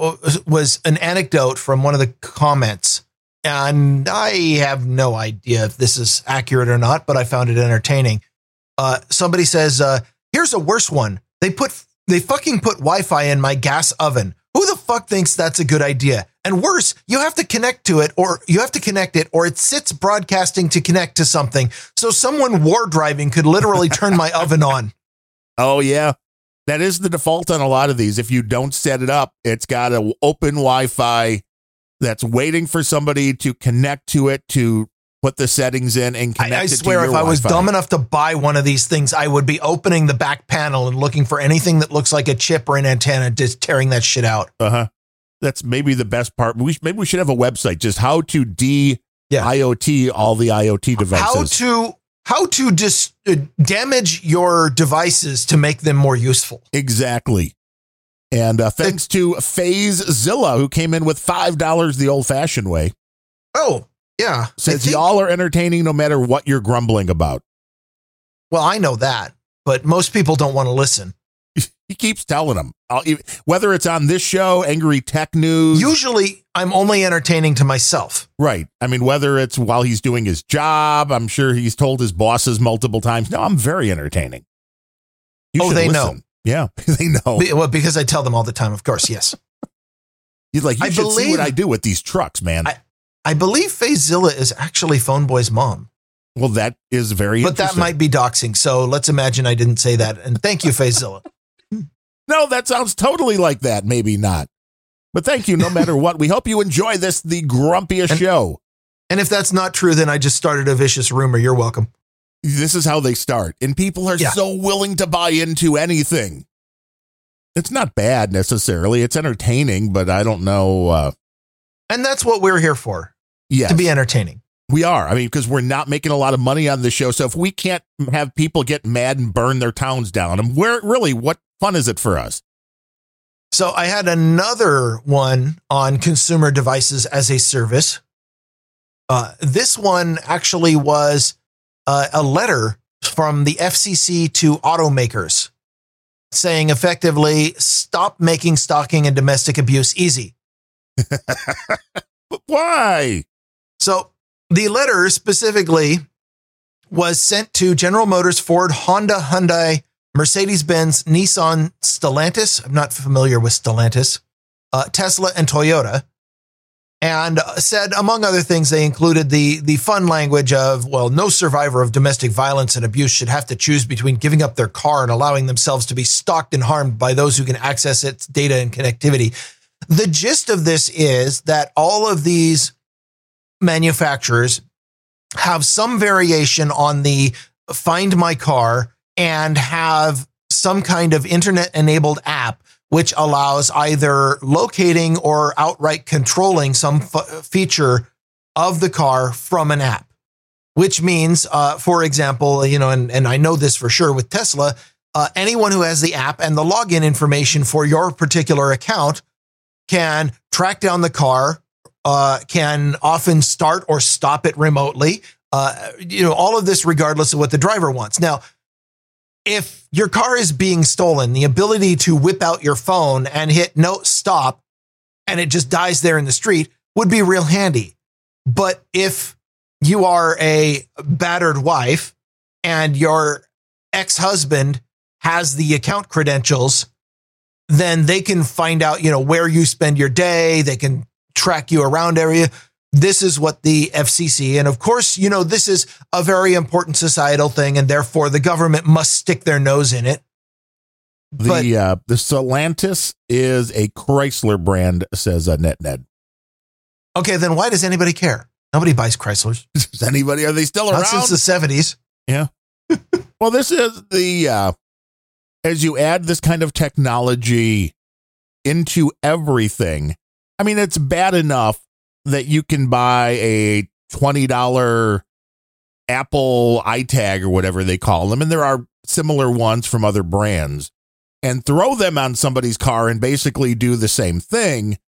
was an anecdote from one of the comments. And I have no idea if this is accurate or not, but I found it entertaining. Uh, somebody says, uh, here's a worse one. They put they fucking put Wi-Fi in my gas oven. Who the fuck thinks that's a good idea? And worse, you have to connect to it or you have to connect it or it sits broadcasting to connect to something. So someone war driving could literally turn my oven on. Oh, yeah, that is the default on a lot of these. If you don't set it up, it's got an open Wi-Fi that's waiting for somebody to connect to it, to put the settings in and connect I, I it to your Wi-Fi. I swear, if I was dumb enough to buy one of these things, I would be opening the back panel and looking for anything that looks like a chip or an antenna, just tearing that shit out. Uh-huh. That's maybe the best part. We sh- Maybe we should have a website, just how to de- yeah. IoT all the IoT devices. How to... How to dis- uh, damage your devices to make them more useful. Exactly. And uh, thanks it, to FazeZilla, who came in with five dollars the old-fashioned way. Oh, yeah. Says think, y'all are entertaining no matter what you're grumbling about. Well, I know that, but most people don't want to listen. He keeps telling them, I'll, whether it's on this show, Angry Tech News. Usually I'm only entertaining to myself. Right. I mean, whether it's while he's doing his job, I'm sure he's told his bosses multiple times. No, I'm very entertaining. You oh, they listen. know. Yeah, they know. Be, well, because I tell them all the time. Of course. Yes. He's like, you I should believe, see what I do with these trucks, man. I, I believe Faye Zilla is actually Phone Boy's mom. Well, that is very but interesting. But that might be doxing. So let's imagine I didn't say that. And thank you, Faye Zilla. No, that sounds totally like that. Maybe not. But thank you, no matter what. We hope you enjoy this, the grumpiest and, show. And if that's not true, then I just started a vicious rumor. You're welcome. This is how they start. And people are yeah. so willing to buy into anything. It's not bad, necessarily. It's entertaining, but I don't know. Uh, and that's what we're here for. Yeah. To be entertaining. We are. I mean, because we're not making a lot of money on the show. So if we can't have people get mad and burn their towns down, and we're really what fun is it for us? So I had another one on consumer devices as a service. Uh, this one actually was uh, a letter from the F C C to automakers saying effectively, stop making stalking and domestic abuse easy. But why? So the letter specifically was sent to General Motors, Ford, Honda, Hyundai, Mercedes-Benz, Nissan, Stellantis. I'm not familiar with Stellantis, uh, Tesla, and Toyota. And said, among other things, they included the the fun language of, well, no survivor of domestic violence and abuse should have to choose between giving up their car and allowing themselves to be stalked and harmed by those who can access its data and connectivity. The gist of this is that all of these manufacturers have some variation on the Find My Car and have some kind of internet enabled app which allows either locating or outright controlling some f- feature of the car from an app, which means, uh, for example, you know, and, and I know this for sure with Tesla, uh, anyone who has the app and the login information for your particular account can track down the car, uh, can often start or stop it remotely. Uh, you know, all of this regardless of what the driver wants. Now, if your car is being stolen, the ability to whip out your phone and hit no stop and it just dies there in the street would be real handy. But if you are a battered wife and your ex-husband has the account credentials, then they can find out, you know, where you spend your day. They can track you around area. This is what the F C C, and of course, you know, this is a very important societal thing, and therefore the government must stick their nose in it. But the uh, the Stellantis is a Chrysler brand, says uh, NetNed. Okay, then why does anybody care? Nobody buys Chryslers. Does anybody? Are they still Not around? Since the seventies. Yeah. Well, this is the, uh, as you add this kind of technology into everything, I mean, it's bad enough that you can buy a twenty dollars Apple iTag or whatever they call them. And there are similar ones from other brands, and throw them on somebody's car and basically do the same thing.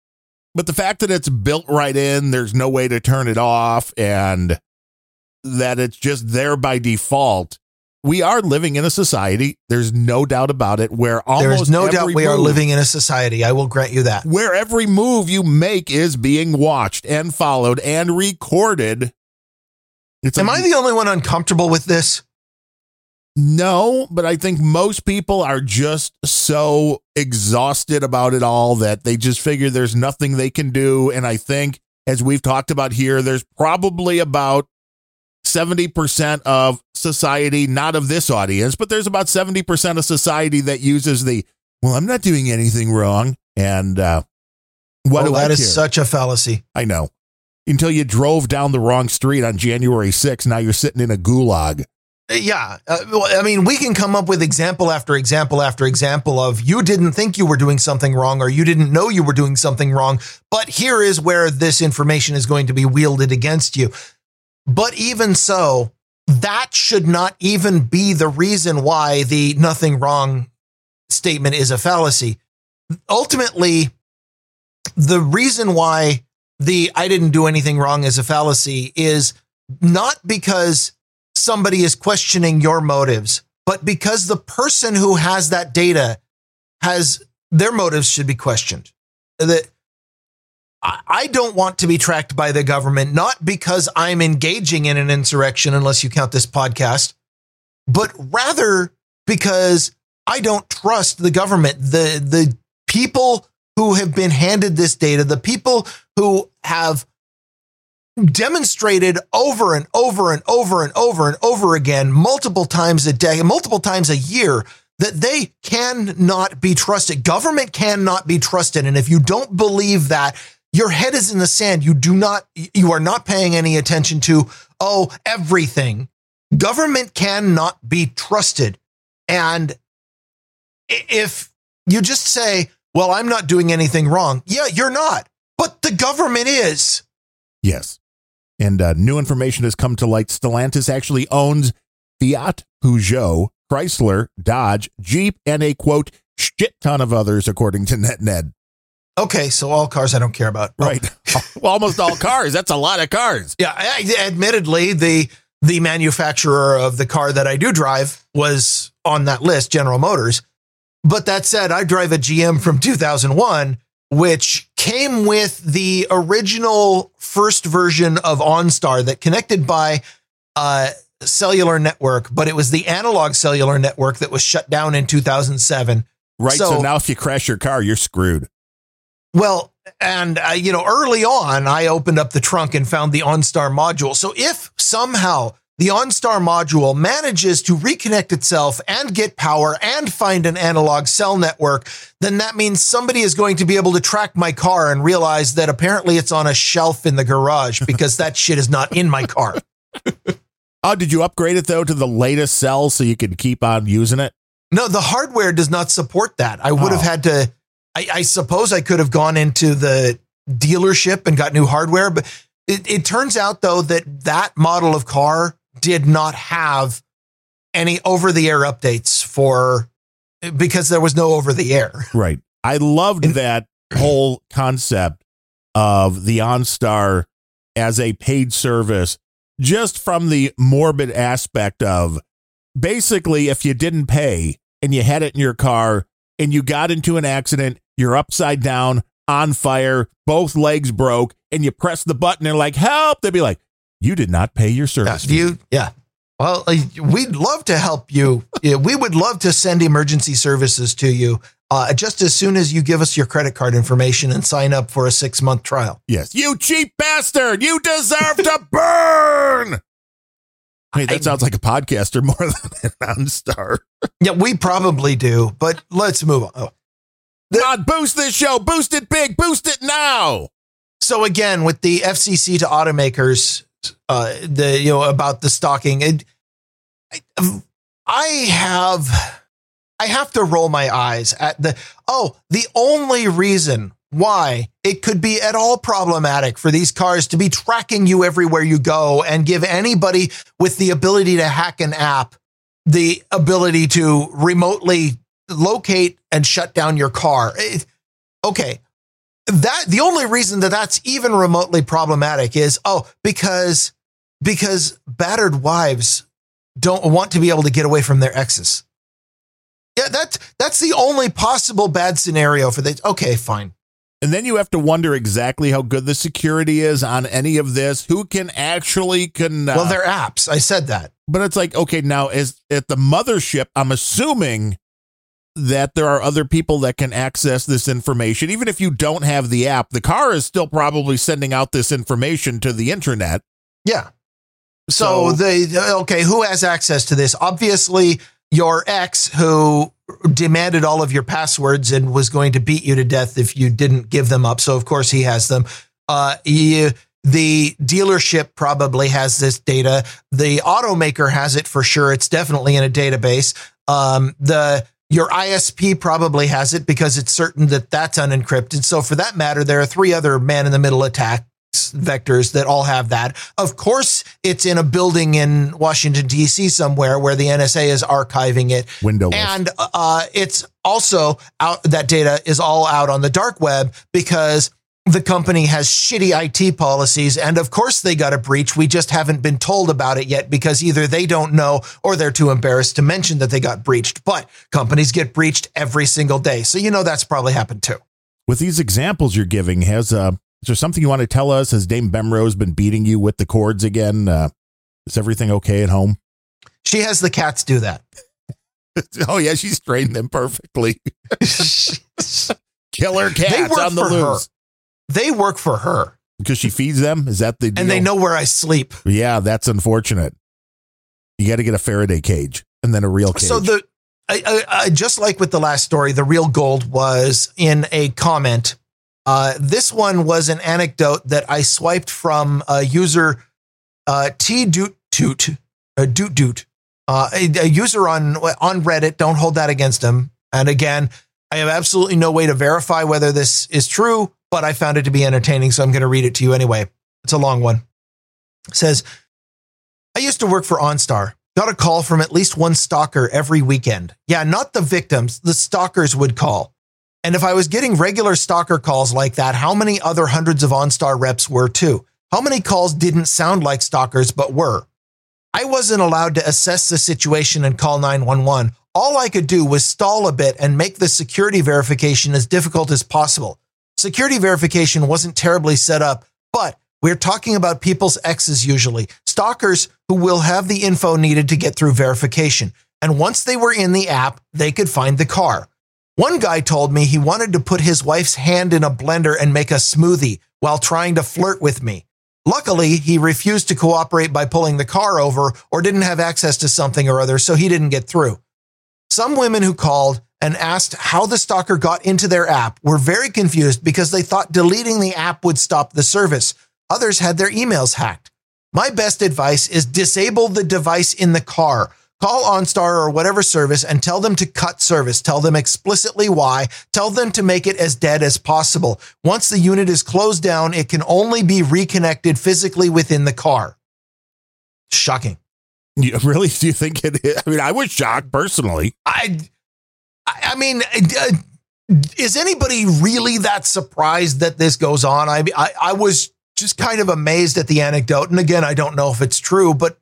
But the fact that it's built right in, there's no way to turn it off, and that it's just there by default. We are living in a society, there's no doubt about it, where almost There is no every doubt we move, are living in a society, I will grant you that. Where every move you make is being watched and followed and recorded. It's Am a, I the only one uncomfortable with this? No, but I think most people are just so exhausted about it all that they just figure there's nothing they can do. And I think, as we've talked about here, there's probably about seventy percent of society, not of this audience, but there's about seventy percent of society that uses the, well, I'm not doing anything wrong. And uh, what oh, do that I care? Is such a fallacy. I know. Until you drove down the wrong street on January sixth. Now you're sitting in a gulag. Yeah. Uh, well, I mean, we can come up with example after example after example of you didn't think you were doing something wrong, or you didn't know you were doing something wrong. But here is where this information is going to be wielded against you. But even so, that should not even be the reason why the nothing wrong statement is a fallacy. Ultimately, the reason why the I didn't do anything wrong is a fallacy is not because somebody is questioning your motives, but because the person who has that data has their motives should be questioned. That I don't want to be tracked by the government, not because I'm engaging in an insurrection, unless you count this podcast, but rather because I don't trust the government. The, the people who have been handed this data, the people who have demonstrated over and over and over and over and over again, multiple times a day, multiple times a year, that they cannot be trusted. Government cannot be trusted. And if you don't believe that, your head is in the sand. You do not, you are not paying any attention to, oh, everything. Government cannot be trusted. And if you just say, well, I'm not doing anything wrong. Yeah, you're not. But the government is. Yes. And uh, new information has come to light. Stellantis actually owns Fiat, Peugeot, Chrysler, Dodge, Jeep, and a, quote, shit ton of others, according to NetNed. Okay, so all cars I don't care about. Right. Well, almost all cars. That's a lot of cars. Yeah, I, admittedly, the the manufacturer of the car that I do drive was on that list, General Motors. But that said, I drive a G M from two thousand one, which came with the original first version of OnStar that connected by uh, cellular network, but it was the analog cellular network that was shut down in two thousand seven. Right. So, so now if you crash your car, you're screwed. Well, and, uh, you know, early on, I opened up the trunk and found the OnStar module. So if somehow the OnStar module manages to reconnect itself and get power and find an analog cell network, then that means somebody is going to be able to track my car and realize that apparently it's on a shelf in the garage because that shit is not in my car. Oh, did you upgrade it, though, to the latest cell so you could keep on using it? No, the hardware does not support that. I would oh. have had to. I, I suppose I could have gone into the dealership and got new hardware, but it, it turns out, though, that that model of car did not have any over-the-air updates for because there was no over-the-air. Right. I loved and, that whole concept of the OnStar as a paid service, just from the morbid aspect of basically if you didn't pay and you had it in your car and you got into an accident, you're upside down, on fire, both legs broke, and you press the button, they're like, help! They'd be like, you did not pay your service. Yeah, you, yeah. Well, we'd love to help you. Yeah, we would love to send emergency services to you uh, just as soon as you give us your credit card information and sign up for a six-month trial. Yes. You cheap bastard! You deserve to burn! Hey, that I, sounds like a podcaster more than an OnStar. Yeah, we probably do, but let's move on. Oh. God, boost this show. Boost it big. Boost it now. So again, with the F C C to automakers, uh, the you know about the stalking, it, I, I have I have to roll my eyes at the oh the only reason why it could be at all problematic for these cars to be tracking you everywhere you go and give anybody with the ability to hack an app the ability to remotely locate and shut down your car. It, okay. That the only reason that that's even remotely problematic is, oh, because, because battered wives don't want to be able to get away from their exes. Yeah. That's, that's the only possible bad scenario for this. Okay, fine. And then you have to wonder exactly how good the security is on any of this. Who can actually connect? Well, they're apps. I said that. But it's like, okay, now is at the mothership, I'm assuming that there are other people that can access this information. Even if you don't have the app, the car is still probably sending out this information to the internet. Yeah. So, so they, okay, who has access to this? Obviously, your ex who demanded all of your passwords and was going to beat you to death if you didn't give them up. So of course he has them. Uh, you, the dealership probably has this data. The automaker has it for sure. It's definitely in a database. Um, the, your I S P probably has it because it's certain that that's unencrypted. So for that matter, there are three other man in the middle attacks vectors that all have that. Of course, it's in a building in Washington, D C somewhere where the N S A is archiving it. Windows. And uh, it's also out. That data is all out on the dark web because the company has shitty I T policies, and of course they got a breach. We just haven't been told about it yet because either they don't know or they're too embarrassed to mention that they got breached. But companies get breached every single day. So, you know, that's probably happened too. With these examples you're giving, has uh, is there something you want to tell us? Has Dame Bemrose been beating you with the cords again? Uh, is everything okay at home? She has the cats do that. Oh, yeah. She's trained them perfectly. Killer cats on the loose. Her. They work for her. Because she feeds them? Is that the deal? And they know where I sleep. Yeah, that's unfortunate. You got to get a Faraday cage and then a real cage. So the I, I, I, just like with the last story, the real gold was in a comment. Uh, this one was an anecdote that I swiped from a user uh, T Doot Toot, uh, Doot Doot, uh, a, a user on on Reddit. Don't hold that against him. And again, I have absolutely no way to verify whether this is true, but I found it to be entertaining, so I'm going to read it to you anyway. It's a long one. It says, I used to work for OnStar. Got a call from at least one stalker every weekend. Yeah, not the victims. The stalkers would call. And if I was getting regular stalker calls like that, how many other hundreds of OnStar reps were too? How many calls didn't sound like stalkers but were? I wasn't allowed to assess the situation and call nine one one. All I could do was stall a bit and make the security verification as difficult as possible. Security verification wasn't terribly set up, but we're talking about people's exes usually, stalkers who will have the info needed to get through verification. And once they were in the app, they could find the car. One guy told me he wanted to put his wife's hand in a blender and make a smoothie while trying to flirt with me. Luckily, he refused to cooperate by pulling the car over or didn't have access to something or other, so he didn't get through. Some women who called and asked how the stalker got into their app were very confused because they thought deleting the app would stop the service. Others had their emails hacked. My best advice is disable the device in the car. Call OnStar or whatever service and tell them to cut service. Tell them explicitly why. Tell them to make it as dead as possible. Once the unit is closed down, it can only be reconnected physically within the car. Shocking. You really? Do you think it is? I mean, I was shocked personally. I, I mean, is anybody really that surprised that this goes on? I, I, I was just kind of amazed at the anecdote. And again, I don't know if it's true, but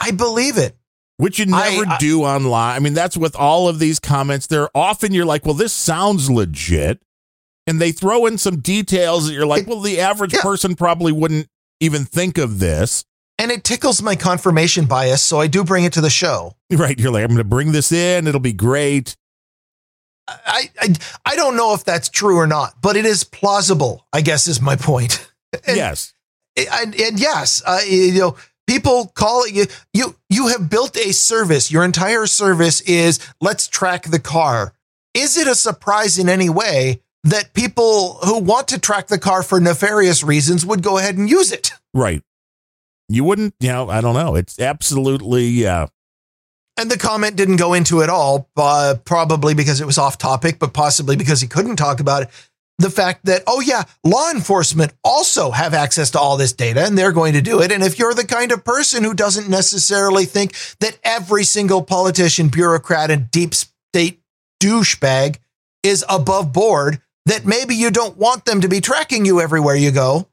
I believe it. Which you never I, I, do online. I mean, that's with all of these comments. They're often you're like, well, this sounds legit. And they throw in some details that you're like, it, well, the average yeah. person probably wouldn't even think of this. And it tickles my confirmation bias, so I do bring it to the show. Right. You're like, I'm going to bring this in. It'll be great. I, I I don't know if that's true or not, but it is plausible, I guess, is my point. And, yes. And, and yes, uh, you know, people call it you, you. You have built a service. Your entire service is let's track the car. Is it a surprise in any way that people who want to track the car for nefarious reasons would go ahead and use it? Right. You wouldn't, you know, I don't know. It's absolutely. Uh, and the comment didn't go into it all, uh, probably because it was off topic, but possibly because he couldn't talk about it. The fact that, oh, yeah, law enforcement also have access to all this data and they're going to do it. And if you're the kind of person who doesn't necessarily think that every single politician, bureaucrat and deep state douchebag is above board, that maybe you don't want them to be tracking you everywhere you go.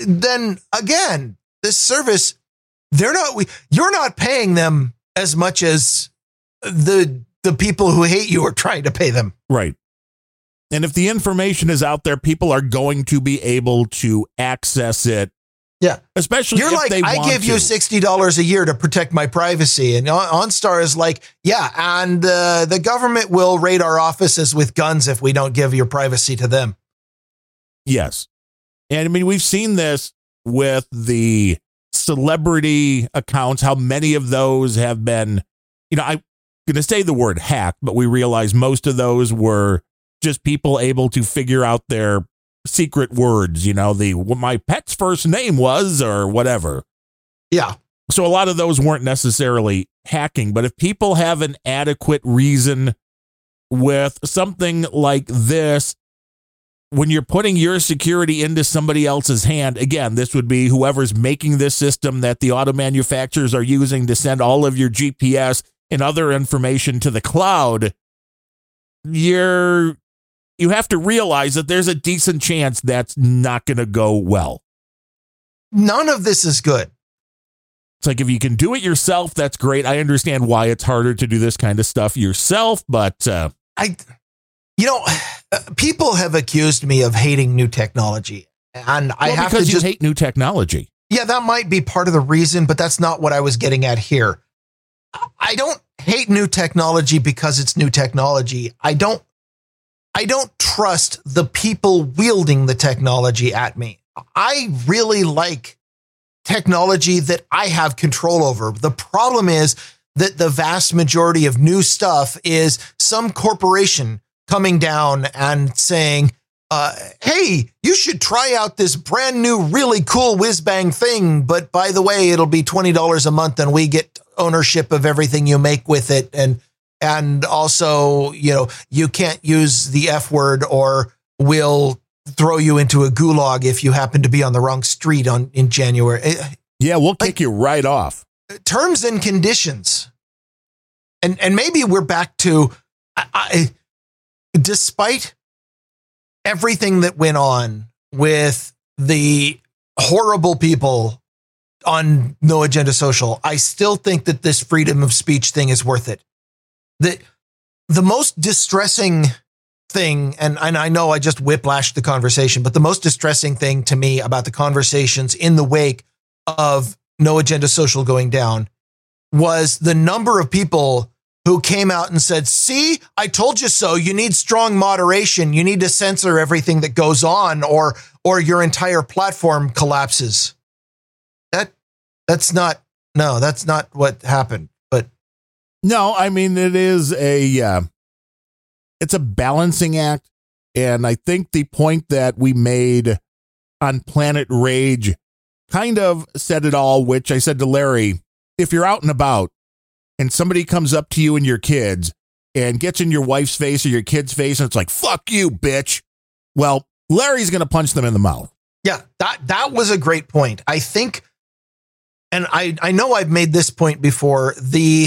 Then again, this service, they're not, you're not paying them as much as the the people who hate you are trying to pay them. Right. And if the information is out there, people are going to be able to access it. Yeah. Especially you're if like, they I want give to. You sixty dollars a year to protect my privacy. And OnStar is like, yeah, and uh, the government will raid our offices with guns if we don't give your privacy to them. Yes. And I mean, we've seen this with the celebrity accounts, how many of those have been, you know, I'm going to say the word hack, but we realize most of those were just people able to figure out their secret words, you know, the my pet's first name was or whatever. Yeah. So a lot of those weren't necessarily hacking, but if people have an adequate reason with something like this, when you're putting your security into somebody else's hand, again, this would be whoever's making this system that the auto manufacturers are using to send all of your G P S and other information to the cloud. You're you have to realize that there's a decent chance that's not going to go well. None of this is good. It's like, if you can do it yourself, that's great. I understand why it's harder to do this kind of stuff yourself, but uh, I, you know, people have accused me of hating new technology, and well, I have because to you just hate new technology. Yeah, that might be part of the reason, but that's not what I was getting at here. I don't hate new technology because it's new technology. I don't, I don't trust the people wielding the technology at me. I really like technology that I have control over. The problem is that the vast majority of new stuff is some corporation coming down and saying, uh, hey, you should try out this brand new, really cool whiz-bang thing. But by the way, it'll be twenty dollars a month and we get ownership of everything you make with it. And, and also, you know, you can't use the F word or we'll throw you into a gulag if you happen to be on the wrong street on in January. Yeah, we'll kick like, you right off. Terms and conditions. And and maybe we're back to, I, I, despite everything that went on with the horrible people on No Agenda Social, I still think that this freedom of speech thing is worth it. The, the most distressing thing, and, and I know I just whiplashed the conversation, but the most distressing thing to me about the conversations in the wake of No Agenda Social going down was the number of people who came out and said, see, I told you so. You need strong moderation. You need to censor everything that goes on, or or your entire platform collapses. That that's not, no, that's not what happened. But no, I mean, it is a, uh, it's a balancing act. And I think the point that we made on Planet Rage kind of said it all, which I said to Larry, if you're out and about and somebody comes up to you and your kids and gets in your wife's face or your kid's face, and it's like, fuck you, bitch. Well, Larry's going to punch them in the mouth. Yeah, that that was a great point. I think, and I, I know I've made this point before, the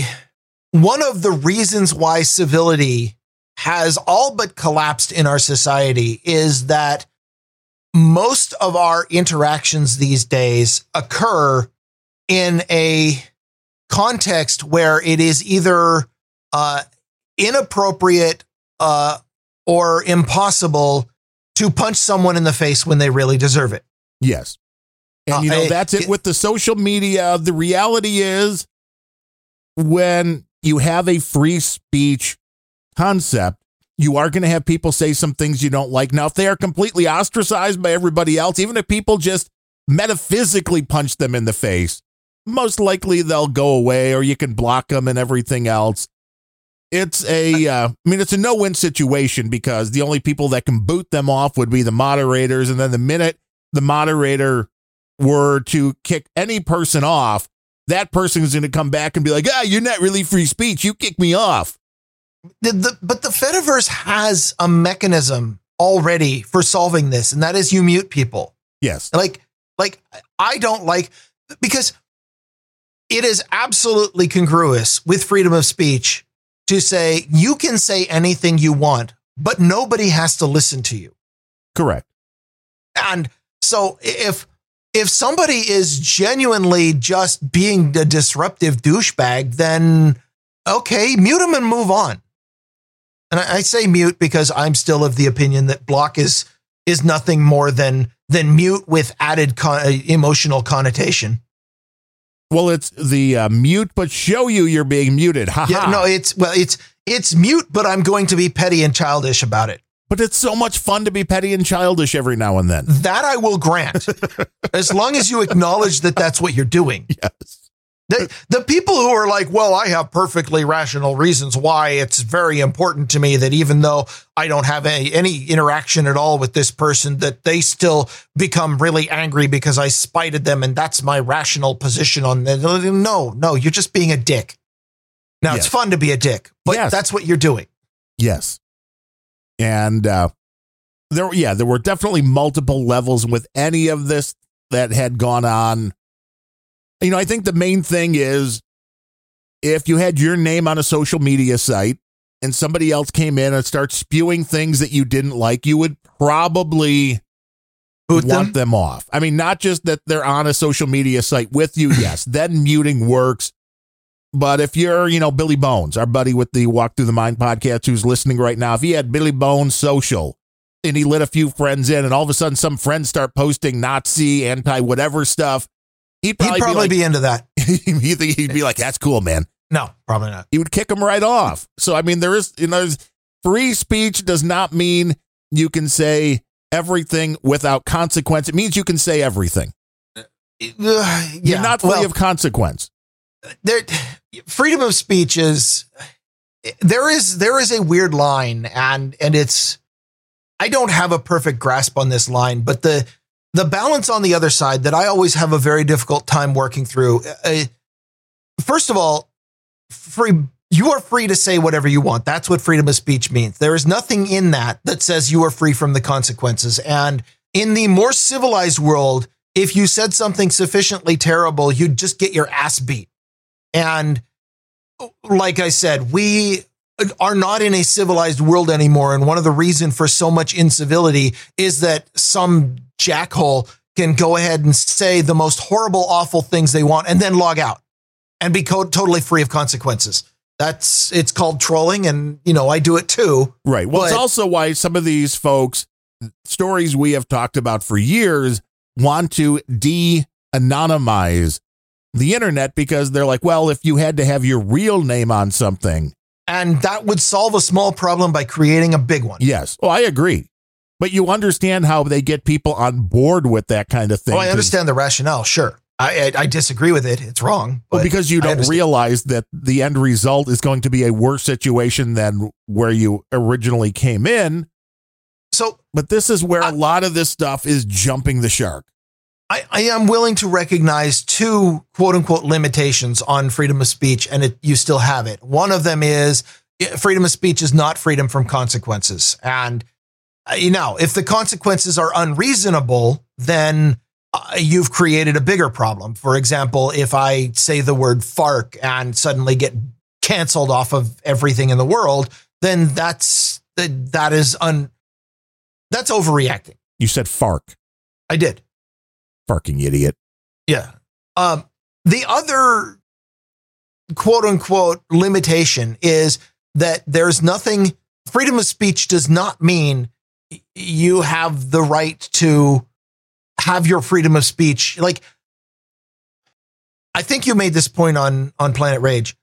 one of the reasons why civility has all but collapsed in our society is that most of our interactions these days occur in a context where it is either uh, inappropriate uh, or impossible to punch someone in the face when they really deserve it. Yes. And, you know, uh, that's it, it with the social media. The reality is when you have a free speech concept, you are going to have people say some things you don't like. Now, if they are completely ostracized by everybody else, even if people just metaphysically punch them in the face, most likely they'll go away, or you can block them and everything else. It's a, uh, I mean, it's a no-win situation, because the only people that can boot them off would be the moderators. And then the minute the moderator were to kick any person off, that person is going to come back and be like, ah, you're not really free speech. You kick me off. The, the, but the Fediverse has a mechanism already for solving this, and that is you mute people. Yes. Like, like I don't like, because it is absolutely congruous with freedom of speech to say you can say anything you want, but nobody has to listen to you. Correct. And so if if somebody is genuinely just being a disruptive douchebag, then okay, mute them and move on. And I, I say mute because I'm still of the opinion that block is is nothing more than than mute with added con- emotional connotation. Well, it's the uh, mute, but show you you're being muted. Ha yeah, ha. No, it's well, it's it's mute, but I'm going to be petty and childish about it. But it's so much fun to be petty and childish every now and then. That I will grant, as long as you acknowledge that that's what you're doing. Yes. The, the people who are like, well, I have perfectly rational reasons why it's very important to me that even though I don't have any, any interaction at all with this person, that they still become really angry because I spited them. And that's my rational position on that. No, no, you're just being a dick. Now, yes, it's fun to be a dick, but yes, that's what you're doing. Yes. And uh, there, yeah, there were definitely multiple levels with any of this that had gone on. You know, I think the main thing is if you had your name on a social media site and somebody else came in and starts spewing things that you didn't like, you would probably boot want them? them off. I mean, not just that they're on a social media site with you. Yes, then muting works. But if you're, you know, Billy Bones, our buddy with the Walk Through the Mind podcast who's listening right now, if he had Billy Bones Social and he let a few friends in and all of a sudden some friends start posting Nazi, anti-whatever stuff, he'd probably, he'd probably be, like, be into that. He'd, he'd be like, that's cool, man. No, probably not. He would kick them right off. So, I mean, there is, you know, free speech does not mean you can say everything without consequence. It means you can say everything. Uh, yeah, You're not free well, of consequence. There, freedom of speech is, there is, there is a weird line, and, and it's, I don't have a perfect grasp on this line, but the, the balance on the other side that I always have a very difficult time working through. Uh, first of all, free, you are free to say whatever you want. That's what freedom of speech means. There is nothing in that that says you are free from the consequences. And in the more civilized world, if you said something sufficiently terrible, you'd just get your ass beat. And like I said, we are not in a civilized world anymore. And one of the reasons for so much incivility is that some jackhole can go ahead and say the most horrible, awful things they want and then log out and be co- totally free of consequences. That's, it's called trolling, and, you know, I do it too. Right. Well, but it's also why some of these folks, stories we have talked about for years, want to de-anonymize the internet, because they're like, well, if you had to have your real name on something. And that would solve a small problem by creating a big one. Yes. Oh, I agree. But you understand how they get people on board with that kind of thing. Oh, I understand the rationale. Sure. I, I disagree with it. It's wrong. Well, because you don't realize that the end result is going to be a worse situation than where you originally came in. So, but this is where I, a lot of this stuff is jumping the shark. I, I am willing to recognize two quote unquote limitations on freedom of speech, and it, you still have it. One of them is freedom of speech is not freedom from consequences. And, you know, if the consequences are unreasonable, then Uh, you've created a bigger problem. For example, if I say the word FARC and suddenly get canceled off of everything in the world, then that's, that is un, that's overreacting. You said FARC. I did. Farking idiot. Yeah. Um, the other quote unquote limitation is that there's nothing, freedom of speech does not mean you have the right to have your freedom of speech. Like, I think you made this point on, on Planet Rage.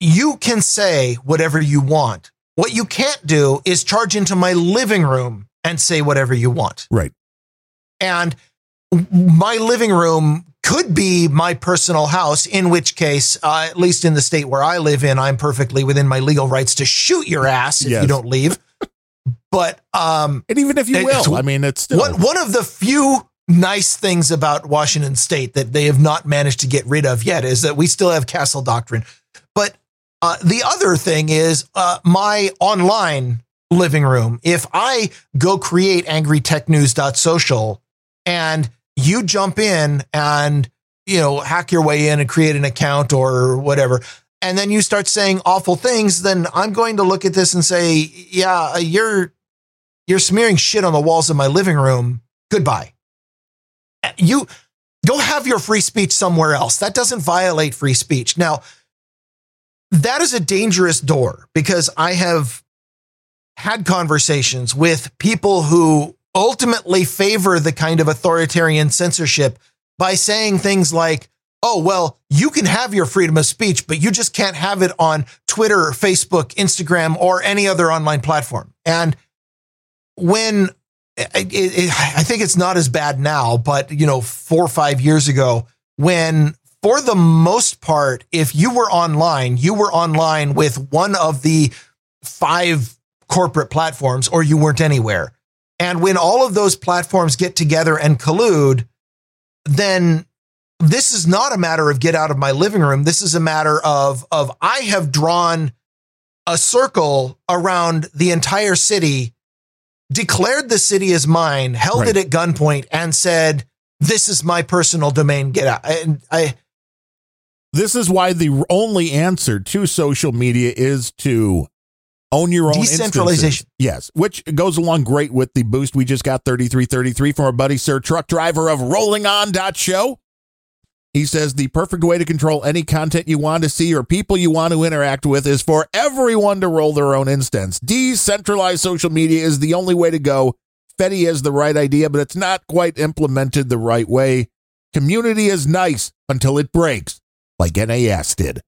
You can say whatever you want. What you can't do is charge into my living room and say whatever you want. Right. And my living room could be my personal house, in which case, uh, at least in the state where I live in, I'm perfectly within my legal rights to shoot your ass if yes. you don't leave. But, um, and even if you will, I mean, it's still one, one of the few nice things about Washington state that they have not managed to get rid of yet is that we still have castle doctrine. But, uh, the other thing is, uh, my online living room. If I go create angry tech news dot social and you jump in and, you know, hack your way in and create an account or whatever, and then you start saying awful things, then I'm going to look at this and say, yeah, you're, you're smearing shit on the walls of my living room. Goodbye. You go have your free speech somewhere else. That doesn't violate free speech. Now, that is a dangerous door, because I have had conversations with people who ultimately favor the kind of authoritarian censorship by saying things like, oh, well, you can have your freedom of speech, but you just can't have it on Twitter, Facebook, Instagram, or any other online platform. And when it, it, I think it's not as bad now, but, you know, four or five years ago, when for the most part, if you were online, you were online with one of the five corporate platforms, or you weren't anywhere. And when all of those platforms get together and collude, then this is not a matter of get out of my living room. This is a matter of, of I have drawn a circle around the entire city, declared the city as mine, held right. it at gunpoint, and said, this is my personal domain. Get out. And I, this is why the only answer to social media is to Own your own decentralization. Instances. Yes, which goes along great with the boost we just got, thirty-three thirty-three, from our buddy Sir Truck Driver of rolling on dot show. He says the perfect way to control any content you want to see or people you want to interact with is for everyone to roll their own instance. Decentralized social media is the only way to go. Fetty has the right idea, but it's not quite implemented the right way. Community is nice until it breaks, like N A S did.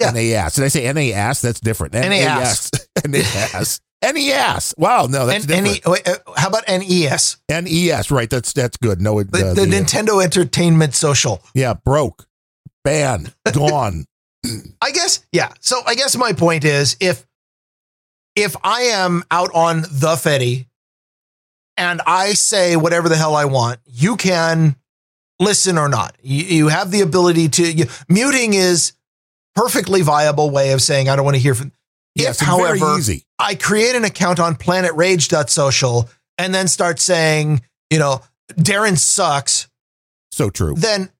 Yeah. N A S. Did I say N A S? That's different. N A S. N A S. N E S. Wow, no, that's N- different. N- How about N E S? N E S, right. That's that's good. No, it, the, uh, the, the Nintendo uh, Entertainment Social. Yeah, broke. Banned. Gone. I guess, yeah. So I guess my point is, if if I am out on the Fetty and I say whatever the hell I want, you can listen or not. You, you have the ability to... You, muting is perfectly viable way of saying, I don't want to hear from... Yes, if, however, very easy. I create an account on planet rage dot social and then start saying, you know, Darren sucks. So true. Then,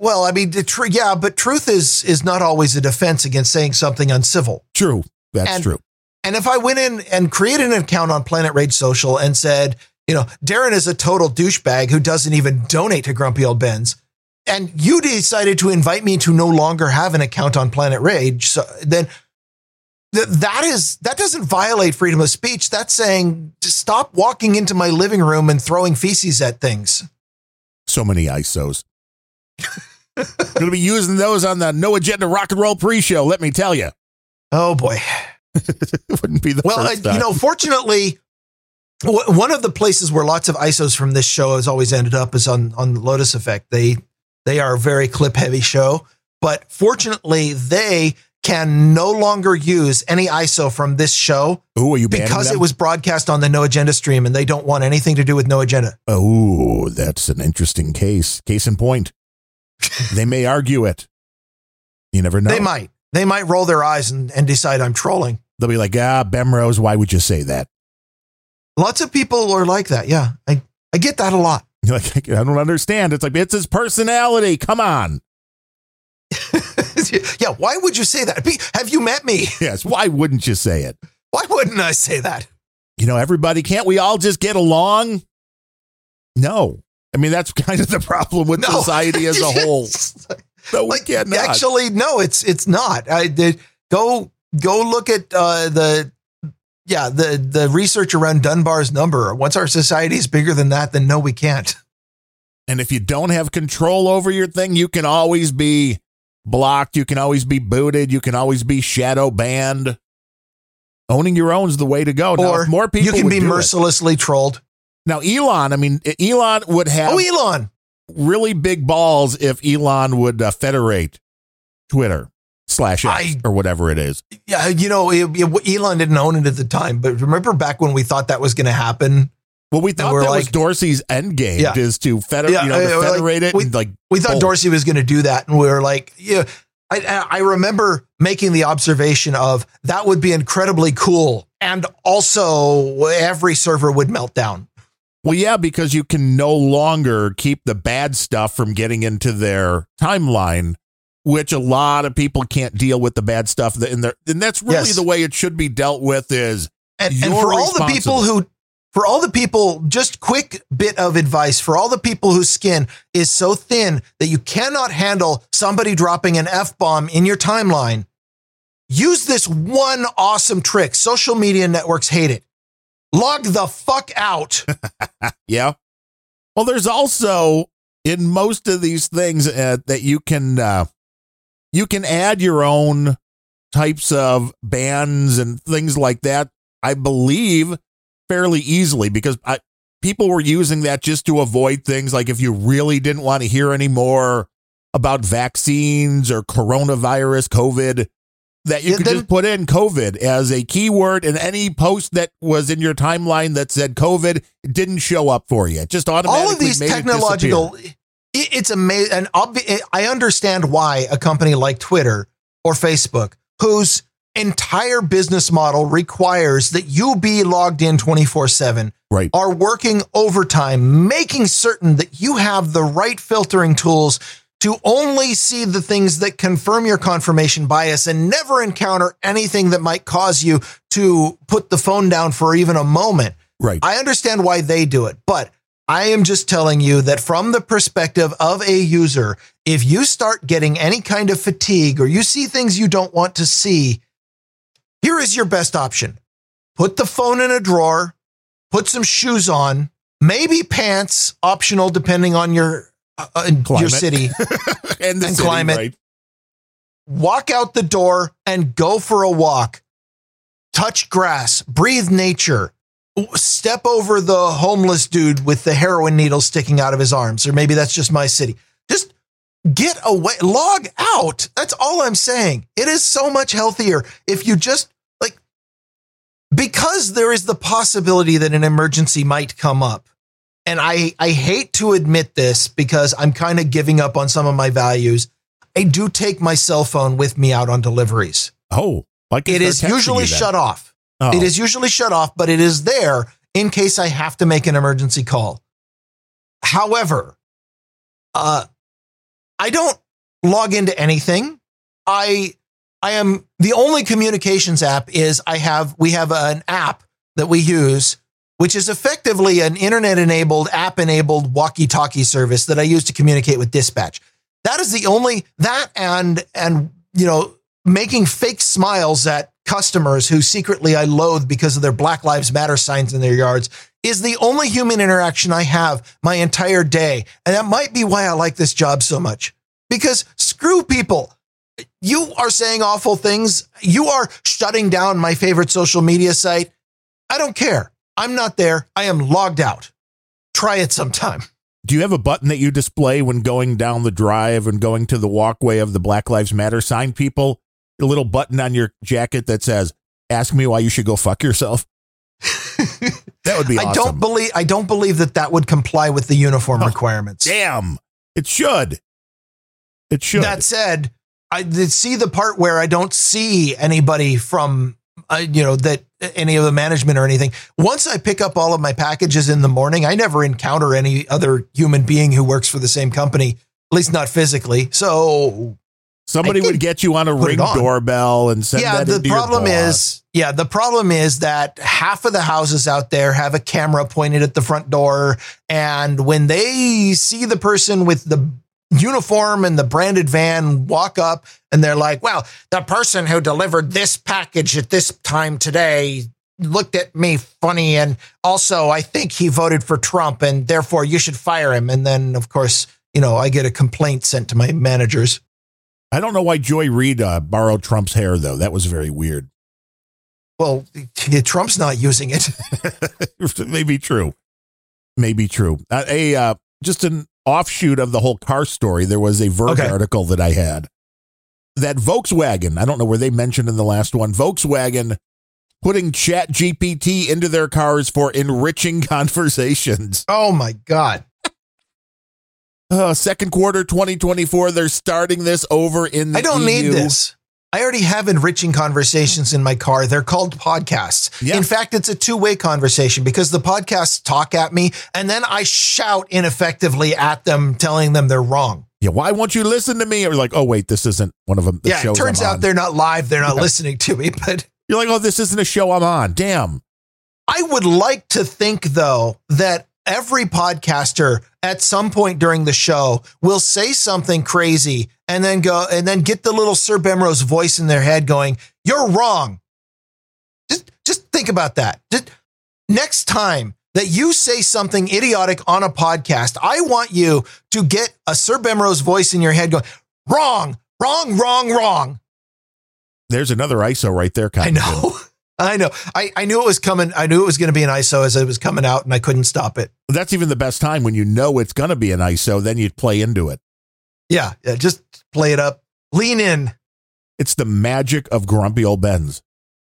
well, I mean, the tr- yeah, but truth is is not always a defense against saying something uncivil. True. That's and, true. And if I went in and created an account on Planet Rage Social and said, you know, Darren is a total douchebag who doesn't even donate to Grumpy Old Bens, and you decided to invite me to no longer have an account on Planet Rage, so then... That is that doesn't violate freedom of speech. That's saying stop walking into my living room and throwing feces at things. So many I S Os. Going to be using those on the No Agenda Rock and Roll pre-show. Let me tell you. Oh boy, it wouldn't be the well. First time. Uh, you know, fortunately, w- one of the places where lots of I S Os from this show has always ended up is on on the Lotus Effect. They they are a very clip heavy show, but fortunately they can no longer use any I S O from this show. Ooh, are you banning because them? It was broadcast on the No Agenda stream and they don't want anything to do with No Agenda. Oh, that's an interesting case. Case in point. They may argue it. You never know. They might. They might roll their eyes and, and decide I'm trolling. They'll be like, ah, Bemrose, why would you say that? Lots of people are like that. Yeah, I, I get that a lot. You're like, I don't understand. It's like, it's his personality. Come on. Yeah, why would you say that? Have you met me? Yes, why wouldn't you say it? Why wouldn't I say that? You know, everybody, can't we all just get along? No. I mean, that's kind of the problem with no. society as a whole. No, like, we cannot. Actually, no, it's it's not. I did go go look at uh, the yeah, the the research around Dunbar's number. Once our society is bigger than that, then no, we can't. And if you don't have control over your thing, you can always be blocked, you can always be booted, you can always be shadow banned. Owning your own is the way to go. Or now, more people you can be mercilessly it. trolled. Now, Elon, I mean, Elon would have oh, Elon. really big balls if Elon would uh, federate Twitter slash X or whatever it is. Yeah, you know, it, it, Elon didn't own it at the time, but remember back when we thought that was going to happen? Well, we thought that like, was Dorsey's end game yeah. is to, feder- yeah, you know, to federate like, it. We, and like we thought bolt. Dorsey was going to do that. And we were like, yeah, I, I remember making the observation of that would be incredibly cool. And also every server would melt down. Well, yeah, because you can no longer keep the bad stuff from getting into their timeline, which a lot of people can't deal with the bad stuff. In their, and that's really yes. the way it should be dealt with is. And, and for all the people who. For all the people, just quick bit of advice for all the people whose skin is so thin that you cannot handle somebody dropping an F-bomb in your timeline. Use this one awesome trick. Social media networks hate it. Log the fuck out. Yeah. Well, there's also in most of these things uh, that you can uh, you can add your own types of bans and things like that. I believe. Fairly easily because I, people were using that just to avoid things like if you really didn't want to hear any more about vaccines or coronavirus, COVID, that you yeah, could then, just put in COVID as a keyword and any post that was in your timeline that said COVID didn't show up for you. It just automatically all of these made technological, it it, it's amazing. And obvi- I understand why a company like Twitter or Facebook, whose entire business model requires that you be logged in twenty-four seven, right, are working overtime, making certain that you have the right filtering tools to only see the things that confirm your confirmation bias and never encounter anything that might cause you to put the phone down for even a moment. Right. I understand why they do it, but I am just telling you that from the perspective of a user, if you start getting any kind of fatigue or you see things you don't want to see, here is your best option. Put the phone in a drawer, put some shoes on, maybe pants, optional depending on your uh, your city and, the and city, climate. Right. Walk out the door and go for a walk. Touch grass, breathe nature. Step over the homeless dude with the heroin needle sticking out of his arms, or maybe that's just my city. Just get away, log out. That's all I'm saying. It is so much healthier if you just like, because there is the possibility that an emergency might come up. And I, I hate to admit this because I'm kind of giving up on some of my values. I do take my cell phone with me out on deliveries. Oh, like it is usually shut off. Oh. It is usually shut off, but it is there in case I have to make an emergency call. However, uh, I don't log into anything. I I am the only communications app is I have we have an app that we use, which is effectively an internet-enabled, app-enabled walkie-talkie service that I use to communicate with dispatch. That is the only that and and you know making fake smiles at customers who secretly I loathe because of their Black Lives Matter signs in their yards is the only human interaction I have my entire day. And that might be why I like this job so much, because screw people. You are saying awful things. You are shutting down my favorite social media site. I don't care. I'm not there. I am logged out. Try it sometime. Do you have a button that you display when going down the drive and going to the walkway of the Black Lives Matter sign people? A little button on your jacket that says, ask me why you should go fuck yourself. That would be awesome. I don't believe, I don't believe that that would comply with the uniform oh, requirements. Damn. It should. It should. That said, I did see the part where I don't see anybody from, uh, you know, that any of the management or anything. Once I pick up all of my packages in the morning, I never encounter any other human being who works for the same company, at least not physically. So somebody would get you on a Ring on. doorbell and send yeah, that into your boss. Yeah, the problem is, yeah, the problem is that half of the houses out there have a camera pointed at the front door, and when they see the person with the uniform and the branded van walk up, and they're like, "Well, the person who delivered this package at this time today looked at me funny, and also I think he voted for Trump, and therefore you should fire him." And then, of course, you know, I get a complaint sent to my managers. I don't know why Joy Reid uh, borrowed Trump's hair, though. That was very weird. Well, Trump's not using it. Maybe true. Maybe true. Uh, a uh, just an offshoot of the whole car story. There was a Verge okay. article that I had that Volkswagen. I don't know where they mentioned in the last one. Volkswagen putting Chat G P T into their cars for enriching conversations. Oh, my God. Uh, second quarter twenty twenty-four, they're starting this over in the I don't E U. Need this. I already have enriching conversations in my car. They're called podcasts. Yeah. In fact, it's a two-way conversation because the podcasts talk at me and then I shout ineffectively at them, telling them they're wrong. Yeah, why won't you listen to me? Or like, oh, wait, this isn't one of them. The yeah, shows it turns I'm out on. They're not live. They're not yeah. listening to me. But you're like, oh, this isn't a show I'm on. Damn. I would like to think, though, that every podcaster at some point during the show will say something crazy and then go and then get the little Sir Bemrose voice in their head going, you're wrong. Just, just think about that. Just, next time that you say something idiotic on a podcast, I want you to get a Sir Bemrose voice in your head going, wrong, wrong, wrong, wrong. There's another I S O right there. I know. I know. I, I knew it was coming. I knew it was going to be an I S O as it was coming out, and I couldn't stop it. That's even the best time when you know it's going to be an I S O. Then you play into it. Yeah, yeah. Just play it up. Lean in. It's the magic of Grumpy Old Bens.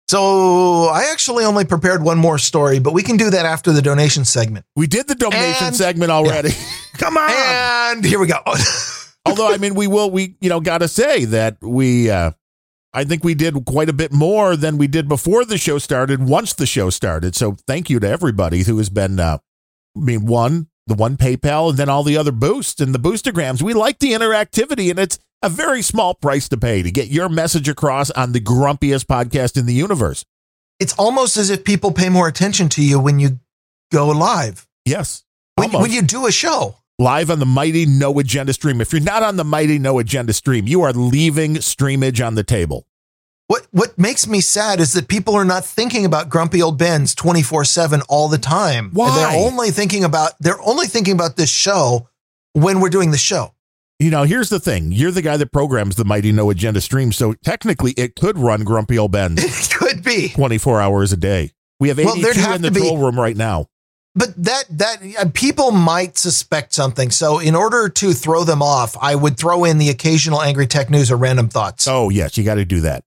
So I actually only prepared one more story, but we can do that after the donation segment. We did the donation and, segment already. Yeah. Come on. And here we go. Although, I mean, we will. We, you know, got to say that we. Uh, I think we did quite a bit more than we did before the show started, once the show started. So thank you to everybody who has been, uh, I mean, one, the one PayPal, and then all the other boosts and the boostograms. We like the interactivity, and it's a very small price to pay to get your message across on the grumpiest podcast in the universe. It's almost as if people pay more attention to you when you go live. Yes. When, when you do a show. Live on the Mighty No Agenda stream. If you're not on the Mighty No Agenda stream, you are leaving streamage on the table. What what makes me sad is that people are not thinking about Grumpy Old Bens twenty-four seven all the time. Why? They're only thinking about they're only thinking about this show when we're doing the show. You know, here's the thing. You're the guy that programs the Mighty No Agenda stream, so technically it could run Grumpy Old Bens. It could be twenty-four hours a day. We have eighty-two well, in the troll be- room right now. But that that people might suspect something. So in order to throw them off, I would throw in the occasional Angry Tech News or random thoughts. Oh, yes, you got to do that.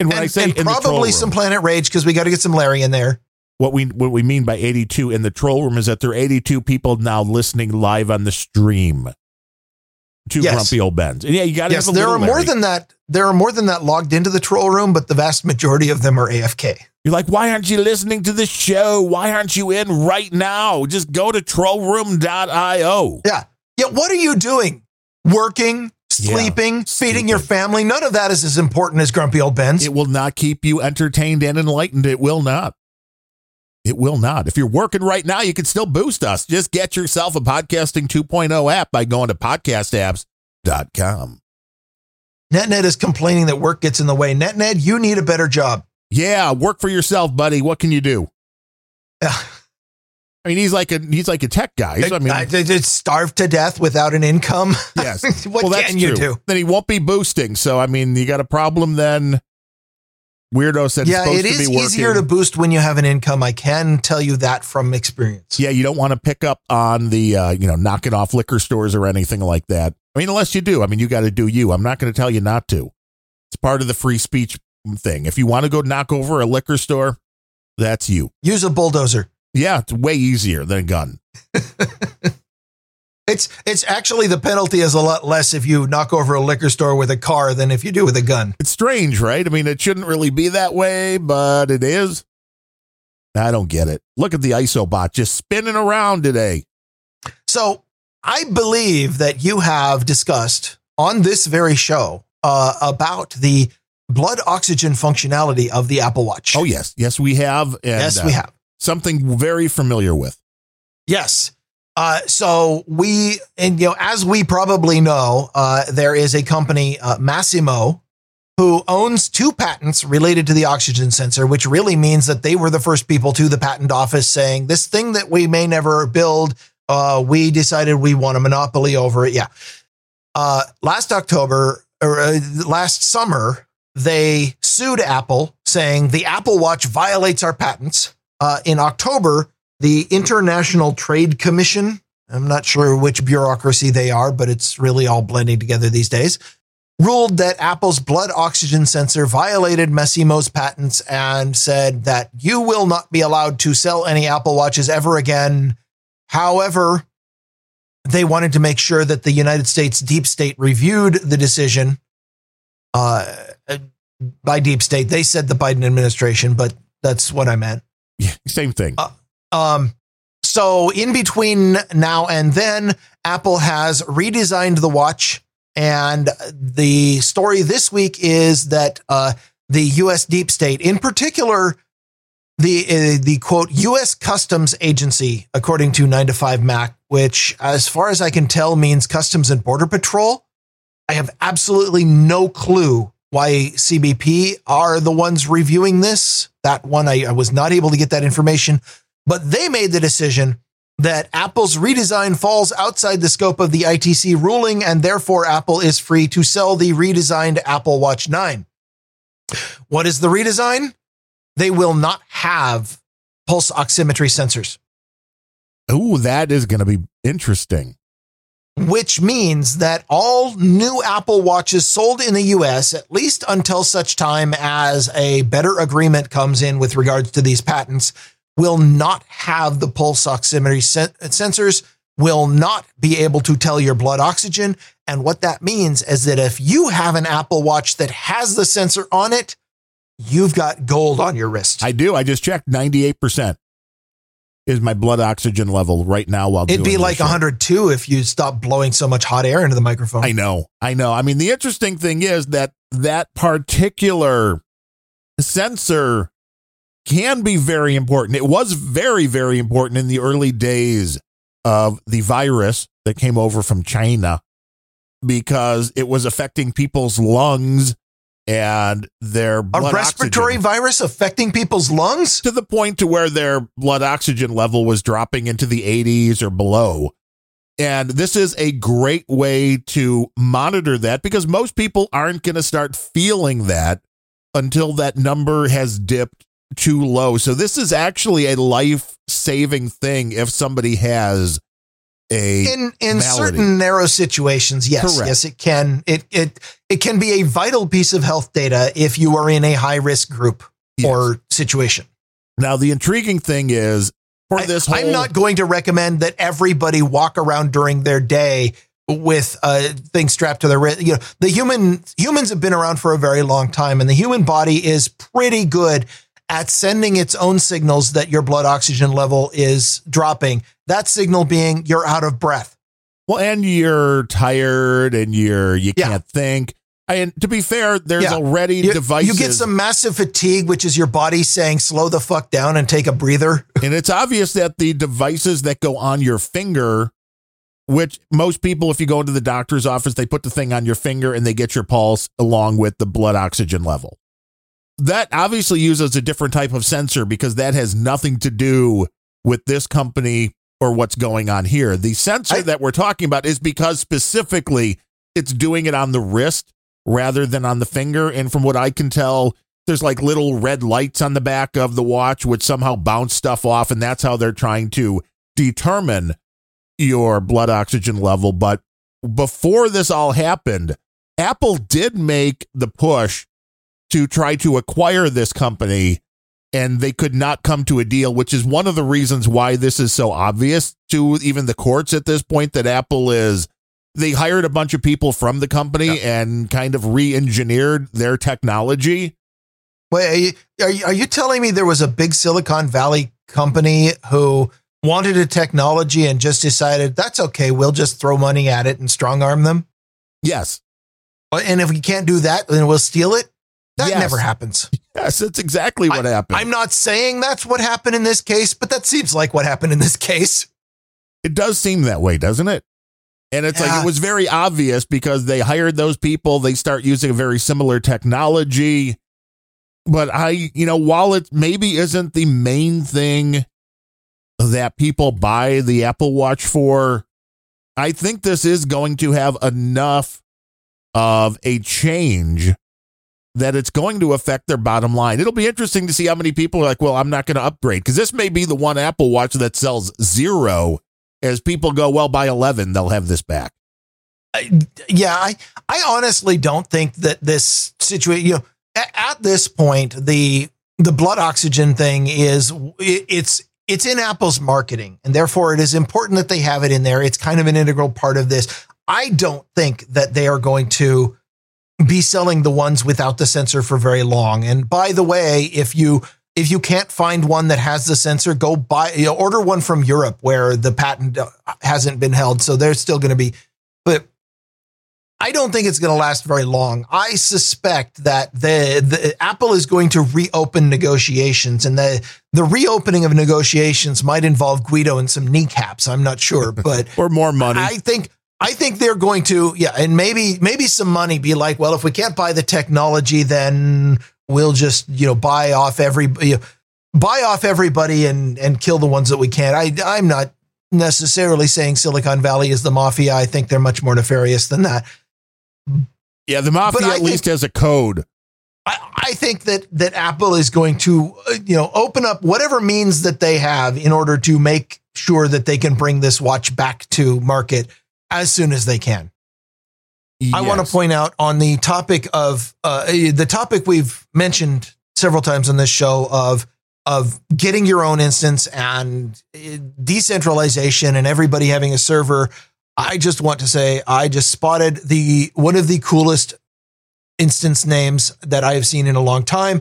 And, when and, I say and probably some room, Planet Rage, because we got to get some Larry in there. What we what we mean by eighty-two in the troll room is that there are eighty-two people now listening live on the stream to yes. Grumpy Old Bens. And yeah, you got to. Yes, have a there are more Larry. than that. There are more than that logged into the troll room, but the vast majority of them are A F K. You're like, why aren't you listening to the show? Why aren't you in right now? Just go to troll room dot io. Yeah. Yeah. What are you doing? Working, sleeping, yeah, feeding your family. None of that is as important as Grumpy Old Bens. It will not keep you entertained and enlightened. It will not. It will not. If you're working right now, you can still boost us. Just get yourself a Podcasting two point oh app by going to podcast apps dot com. NetNed is complaining that work gets in the way. NetNed, you need a better job. Yeah, work for yourself, buddy. What can you do? I mean, he's like a he's like a tech guy. So, I mean, I, they just starve to death without an income. Yes. What well, can you do? Then he won't be boosting. So, I mean, you got a problem then. Weirdo said yeah, it's supposed it is to be working. Easier to boost when you have an income. I can tell you that from experience. Yeah, you don't want to pick up on the, uh, you know, knocking off liquor stores or anything like that. I mean, unless you do. I mean, you got to do you. I'm not going to tell you not to. It's part of the free speech thing. If you want to go knock over a liquor store, that's you. Use a bulldozer. Yeah, it's way easier than a gun. it's it's actually the penalty is a lot less if you knock over a liquor store with a car than if you do with a gun. It's strange, right? I mean, it shouldn't really be that way, but it is. I don't get it. Look at the ISOBot just spinning around today. So I believe that you have discussed on this very show uh, about the blood oxygen functionality of the Apple Watch. Oh, yes. Yes, we have. And, yes, we uh, have. Something very familiar with. Yes. Uh, so we, and you know, as we probably know, uh, there is a company, uh, Massimo, who owns two patents related to the oxygen sensor, which really means that they were the first people to the patent office saying this thing that we may never build. Uh, we decided we want a monopoly over it. Yeah. Uh, last October or uh, last summer, they sued Apple saying the Apple Watch violates our patents. Uh, in October, the International Trade Commission, I'm not sure which bureaucracy they are, but it's really all blending together these days, ruled that Apple's blood oxygen sensor violated Massimo's patents and said that you will not be allowed to sell any Apple Watches ever again. However, they wanted to make sure that the United States Deep State reviewed the decision. Uh, by deep state, they said the Biden administration, but that's what I meant. Yeah, same thing. Uh, um, so in between now and then, Apple has redesigned the watch. And the story this week is that uh, the U S Deep State, in particular, the uh, the quote U S Customs Agency, according to nine to five Mac, which, as far as I can tell, means Customs and Border Patrol. I have absolutely no clue why C B P are the ones reviewing this. That one, I, I was not able to get that information, but they made the decision that Apple's redesign falls outside the scope of the I T C ruling, and therefore Apple is free to sell the redesigned Apple Watch nine. What is the redesign? They will not have pulse oximetry sensors. Oh, that is going to be interesting. Which means that all new Apple Watches sold in the U S, at least until such time as a better agreement comes in with regards to these patents, will not have the pulse oximetry sen- sensors, will not be able to tell your blood oxygen. And what that means is that if you have an Apple Watch that has the sensor on it, you've got gold on your wrist. I do. I just checked ninety-eight percent. is my blood oxygen level right now while it'd doing be like show. one hundred two if you stopped blowing so much hot air into the microphone. I know. I know. I mean, the interesting thing is that that particular sensor can be very important. It was very, very important in the early days of the virus that came over from China because it was affecting people's lungs and their blood a respiratory oxygen. Virus affecting people's lungs to the point to where their blood oxygen level was dropping into the eighties or below. And this is a great way to monitor that because most people aren't going to start feeling that until that number has dipped too low. So this is actually a life-saving thing if somebody has a in in malady. Certain narrow situations. Yes, correct. Yes, it can. It it it can be a vital piece of health data if you are in a high-risk group yes. or situation. Now, the intriguing thing is for I, this whole, I'm not going to recommend that everybody walk around during their day with uh, things strapped to their wrist. You know, the human humans have been around for a very long time, and the human body is pretty good at sending its own signals that your blood oxygen level is dropping. That signal being you're out of breath. Well, and you're tired and you're, you yeah. can't think. And to be fair, there's yeah. already you, devices. You get some massive fatigue, which is your body saying, slow the fuck down and take a breather. And it's obvious that the devices that go on your finger, which most people, if you go into the doctor's office, they put the thing on your finger and they get your pulse along with the blood oxygen level. That obviously uses a different type of sensor because that has nothing to do with this company or what's going on here. The sensor I, that we're talking about is because specifically it's doing it on the wrist rather than on the finger. And from what I can tell, there's like little red lights on the back of the watch which somehow bounce stuff off. And that's how they're trying to determine your blood oxygen level. But before this all happened, Apple did make the push to try to acquire this company, and they could not come to a deal, which is one of the reasons why this is so obvious to even the courts at this point that Apple is, they hired a bunch of people from the company yeah. and kind of re-engineered their technology. Wait, are you, are you telling me there was a big Silicon Valley company who wanted a technology and just decided, that's okay, we'll just throw money at it and strong arm them? Yes. And if we can't do that, then we'll steal it? That yes. never happens. Yes, that's exactly what I, happened. I'm not saying that's what happened in this case, but that seems like what happened in this case. It does seem that way, doesn't it? And it's yeah. like it was very obvious because they hired those people. They start using a very similar technology. But I, you know, while it maybe isn't the main thing that people buy the Apple Watch for, I think this is going to have enough of a change that it's going to affect their bottom line. It'll be interesting to see how many people are like, well, I'm not going to upgrade, because this may be the one Apple Watch that sells zero as people go, well, by eleven, they'll have this back. I, yeah, I, I honestly don't think that this situation, you know, at, at this point, the the blood oxygen thing is, it, it's it's in Apple's marketing, and therefore it is important that they have it in there. It's kind of an integral part of this. I don't think that they are going to be selling the ones without the sensor for very long. And by the way, if you if you can't find one that has the sensor, go buy, you know, order one from Europe where the patent hasn't been held. So they're still going to be, but I don't think it's going to last very long. I suspect that the, the Apple is going to reopen negotiations, and the the reopening of negotiations might involve Guido and some kneecaps. I'm not sure, but or more money. I think. I think they're going to, yeah, and maybe maybe some money, be like, well, if we can't buy the technology, then we'll just, you know, buy off every, you know, buy off everybody and and kill the ones that we can't. I I'm not necessarily saying Silicon Valley is the mafia. I think they're much more nefarious than that. Yeah, the mafia at think, least has a code. I, I think that that Apple is going to, you know, open up whatever means that they have in order to make sure that they can bring this watch back to market as soon as they can. Yes. I want to point out on the topic of uh, the topic we've mentioned several times on this show of of getting your own instance and decentralization and everybody having a server. I just want to say I just spotted the one of the coolest instance names that I have seen in a long time.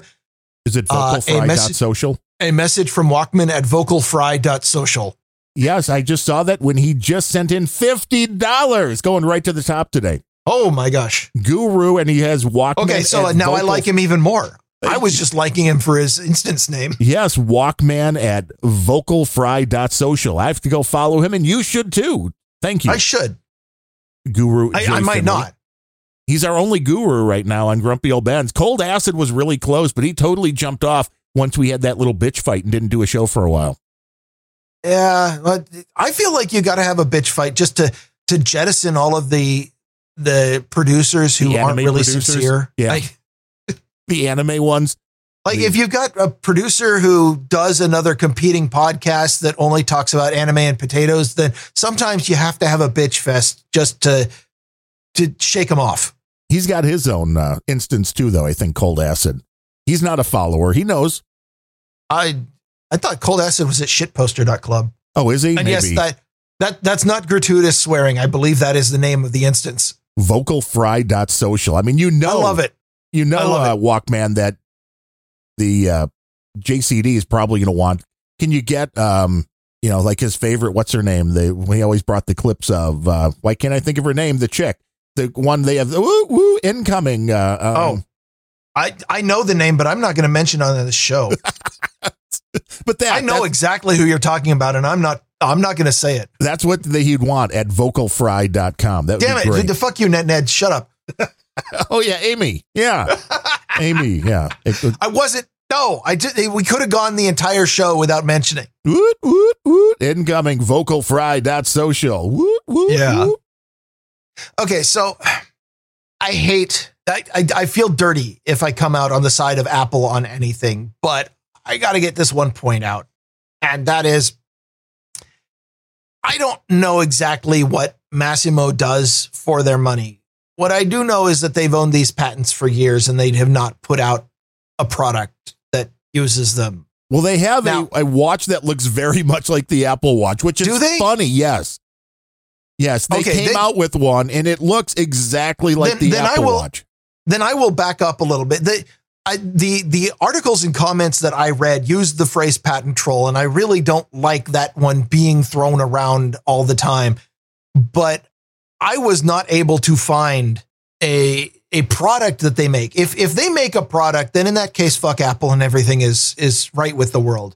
Is it vocalfry dot social? Uh, a message from Walkman at vocalfry dot social. Yes, I just saw that when he just sent in fifty dollars, going right to the top today. Oh, my gosh. Guru, and he has Walkman. Okay, so now Vocal- I like him even more. I was just liking him for his instance name. Yes, Walkman at vocalfry dot social. I have to go follow him, and you should too. Thank you. I should. Guru. I, I might not. He's our only guru right now on Grumpy Old Bens. Cold Acid was really close, but he totally jumped off once we had that little bitch fight and didn't do a show for a while. Yeah, but I feel like you got to have a bitch fight just to to jettison all of the the producers who the aren't really producers. sincere. Yeah. Like, the anime ones. Like, the, if you've got a producer who does another competing podcast that only talks about anime and potatoes, then sometimes you have to have a bitch fest just to to shake them off. He's got his own uh, instance, too, though, I think, Cold Acid. He's not a follower. He knows. I I thought Cold Acid was at shitposter dot club. Oh, is he? And maybe. Yes, that, that, that's not gratuitous swearing. I believe that is the name of the instance. vocalfry dot social. I mean, you know. I love it. You know, uh, Walkman, that the uh, J C D is probably going to want. Can you get, um, you know, like his favorite? What's her name? They he always brought the clips of. Uh, why can't I think of her name? The chick, the one they have. Woo woo incoming. Uh, um, oh, I I know the name, but I'm not going to mention on the show. But that I know exactly who you're talking about, and I'm not. I'm not going to say it. That's what they, he'd want at vocalfry dot com. That damn would be it! Great. The fuck you, NetNed. Shut up. Oh yeah, Amy. Yeah, Amy. Yeah, it, it, I wasn't. No, I did. We could have gone the entire show without mentioning. Woot woot woot! Incoming vocalfry dot social. Woot woot. Yeah. Woot. Okay, so I hate. I, I I feel dirty if I come out on the side of Apple on anything, but I got to get this one point out, and that is, I don't know exactly what Massimo does for their money. What I do know is that they've owned these patents for years and they have not put out a product that uses them. Well, they have now, a, a watch that looks very much like the Apple Watch, which is they? funny. Yes. Yes. They okay, came they, out with one and it looks exactly like then, the then Apple I will, Watch. Then I will back up a little bit. The, I, the, the articles and comments that I read used the phrase patent troll, and I really don't like that one being thrown around all the time. But I was not able to find a a product that they make. If if they make a product, then in that case, fuck Apple and everything is is right with the world.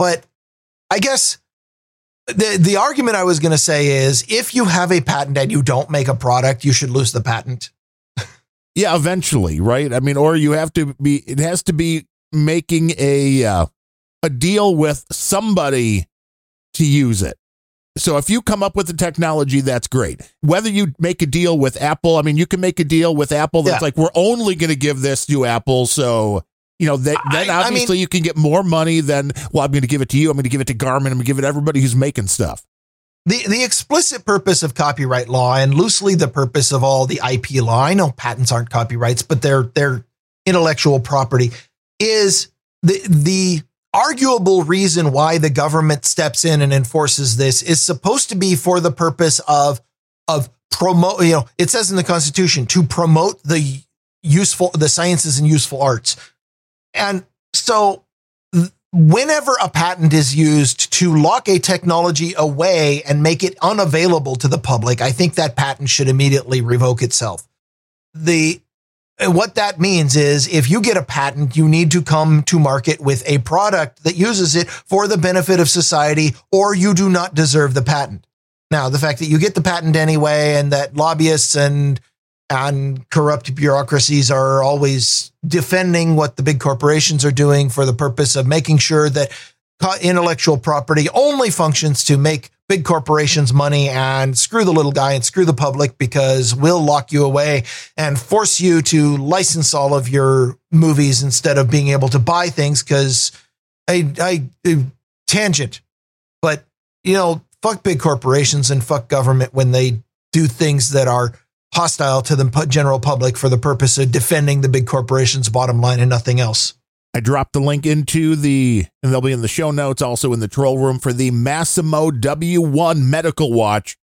But I guess the the argument I was going to say is, if you have a patent and you don't make a product, you should lose the patent. Yeah, eventually, right? I mean, or you have to be. It has to be making a uh, a deal with somebody to use it. So if you come up with the technology, that's great. Whether you make a deal with Apple, I mean, you can make a deal with Apple that's yeah. like, we're only going to give this to Apple. So, you know, that, then I, obviously I mean, you can get more money than, well, I'm going to give it to you. I'm going to give it to Garmin. I'm going to give it to everybody who's making stuff. The the explicit purpose of copyright law, and loosely the purpose of all the I P law, I know patents aren't copyrights, but they're, they're intellectual property, is the the... arguable reason why the government steps in and enforces this is supposed to be for the purpose of, of promote, you know, it says in the Constitution to promote the useful, the sciences and useful arts. And so whenever a patent is used to lock a technology away and make it unavailable to the public, I think that patent should immediately revoke itself. The, And what that means is, if you get a patent, you need to come to market with a product that uses it for the benefit of society, or you do not deserve the patent. Now, the fact that you get the patent anyway, and that lobbyists and and corrupt bureaucracies are always defending what the big corporations are doing for the purpose of making sure that intellectual property only functions to make big corporations money and screw the little guy and screw the public, because we'll lock you away and force you to license all of your movies instead of being able to buy things. Cause I, I tangent, but you know, fuck big corporations and fuck government when they do things that are hostile to the general public for the purpose of defending the big corporation's bottom line and nothing else. I dropped the link into the, and they'll be in the show notes, also in the troll room, for the Massimo W one medical watch.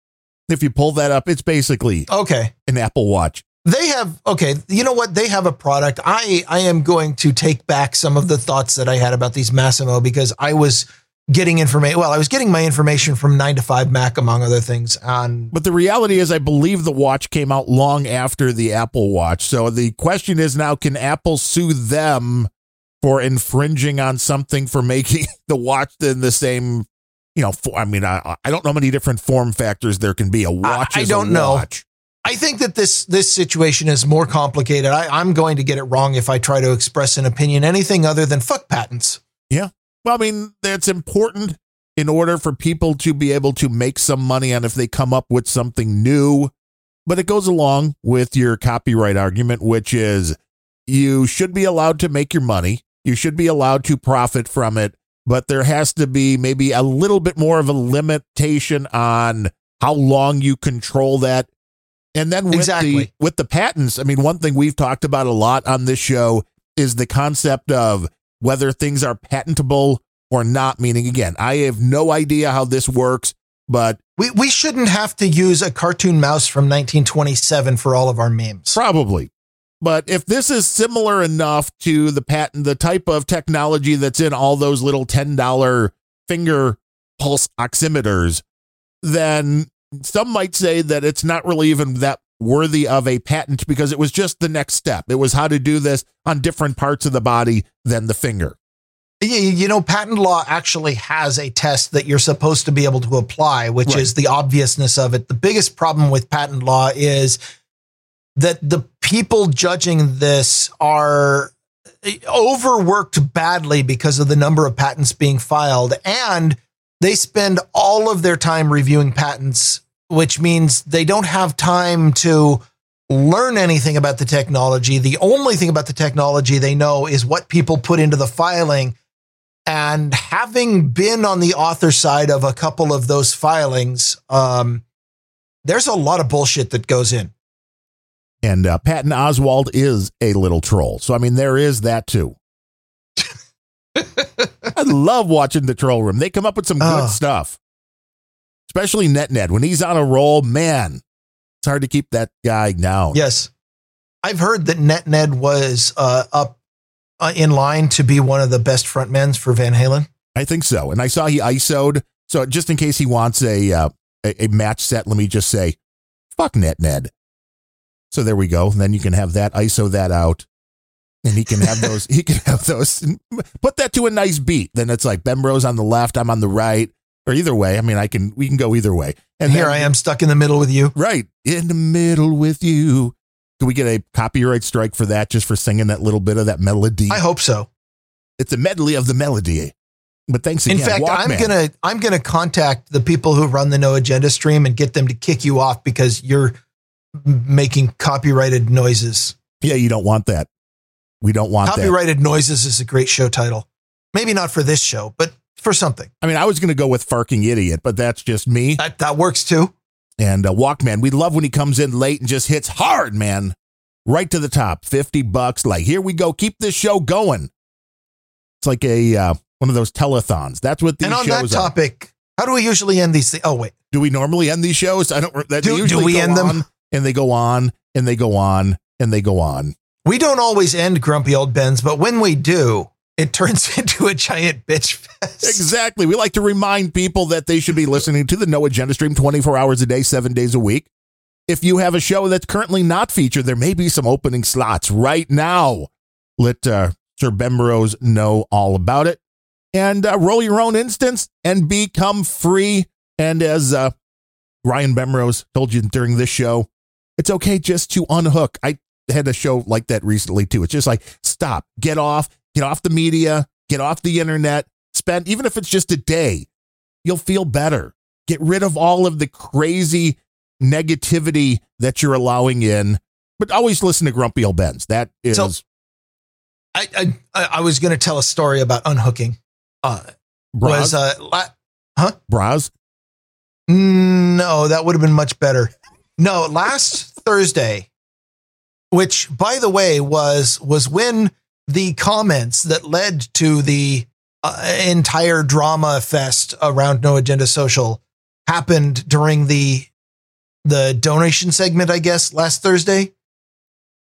If you pull that up, it's basically okay. an Apple Watch. They have, okay, you know what? They have a product. I, I am going to take back some of the thoughts that I had about these Massimo, because I was getting information. Well, I was getting my information from nine to five Mac, among other things. On But the reality is, I believe the watch came out long after the Apple Watch. So the question is now, can Apple sue them for infringing on something for making the watch in the same, you know, for, I mean, I, I don't know how many different form factors there can be. A watch I, is I don't a know. watch. I think that this this situation is more complicated. I, I'm going to get it wrong if I try to express an opinion, anything other than fuck patents. Yeah. Well, I mean, that's important in order for people to be able to make some money on if they come up with something new. But it goes along with your copyright argument, which is you should be allowed to make your money. You should be allowed to profit from it. But there has to be maybe a little bit more of a limitation on how long you control that. And then with, exactly. the, with the patents, I mean, one thing we've talked about a lot on this show is the concept of whether things are patentable or not. Meaning, again, I have no idea how this works, but we, we shouldn't have to use a cartoon mouse from nineteen twenty-seven for all of our memes. Probably. But if this is similar enough to the patent, the type of technology that's in all those little ten dollar finger pulse oximeters, then some might say that it's not really even that worthy of a patent because it was just the next step. It was how to do this on different parts of the body than the finger. You know, patent law actually has a test that you're supposed to be able to apply, which right. is the obviousness of it. The biggest problem with patent law is that the people judging this are overworked badly because of the number of patents being filed, and they spend all of their time reviewing patents, which means they don't have time to learn anything about the technology. The only thing about the technology they know is what people put into the filing. And having been on the author side of a couple of those filings, um, there's a lot of bullshit that goes in. And uh, Patton Oswalt is a little troll. So, I mean, there is that, too. I love watching the troll room. They come up with some good oh. stuff, especially NetNed. When he's on a roll, man, it's hard to keep that guy down. Yes. I've heard that NetNed was uh, up uh, in line to be one of the best frontmen for Van Halen. I think so. And I saw he I S O'd. So just in case he wants a, uh, a, a match set, let me just say, fuck NetNed. So there we go. And then you can have that, I S O that out. And he can have those, he can have those, put that to a nice beat. Then it's like Bemrose on the left, I'm on the right, or either way. I mean, I can, we can go either way. And here then, I am stuck in the middle with you. Right. In the middle with you. Can we get a copyright strike for that, just for singing that little bit of that melody? I hope so. It's a medley of the melody. But thanks again. In fact, Walkman. I'm going to, I'm going to contact the people who run the No Agenda stream and get them to kick you off because you're making copyrighted noises. Yeah. You don't want that. We don't want copyrighted that. Copyrighted noises is a great show title. Maybe not for this show, but for something. I mean, I was going to go with Farking Idiot, but that's just me. That, that works too. And uh, Walkman, we love when he comes in late and just hits hard, man. Right to the top. fifty bucks. Like, here we go. Keep this show going. It's like a uh, one of those telethons. That's what these shows are. And on that topic, are. How do we usually end these things? Oh, wait. Do we normally end these shows? I don't. That, do, do we end them? And they go on, and they go on, and they go on. We don't always end Grumpy Old Bens, but when we do, it turns into a giant bitch fest. Exactly. We like to remind people that they should be listening to the No Agenda stream twenty-four hours a day, seven days a week. If you have a show that's currently not featured, there may be some opening slots right now. Let uh, Sir Bemrose know all about it. And uh, roll your own instance and become free. And as uh, Ryan Bemrose told you during this show, it's okay just to unhook. I had a show like that recently too. It's just like, stop, get off, get off the media, get off the internet, spend, even if it's just a day, you'll feel better. Get rid of all of the crazy negativity that you're allowing in, but always listen to Grumpy Old Bens. That is. So, I, I, I was going to tell a story about unhooking. Uh, Bras? Was, uh, la- huh? Bras? No, that would have been much better. No, last Thursday, which, by the way, was was when the comments that led to the uh, entire drama fest around No Agenda Social happened during the the donation segment, I guess, last Thursday.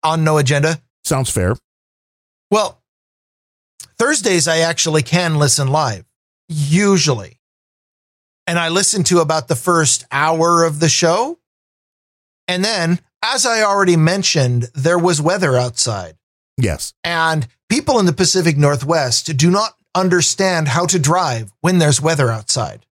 on No Agenda. Sounds fair. Well, Thursdays, I actually can listen live, usually. And I listen to about the first hour of the show. And then, as I already mentioned, there was weather outside. Yes. And people in the Pacific Northwest do not understand how to drive when there's weather outside.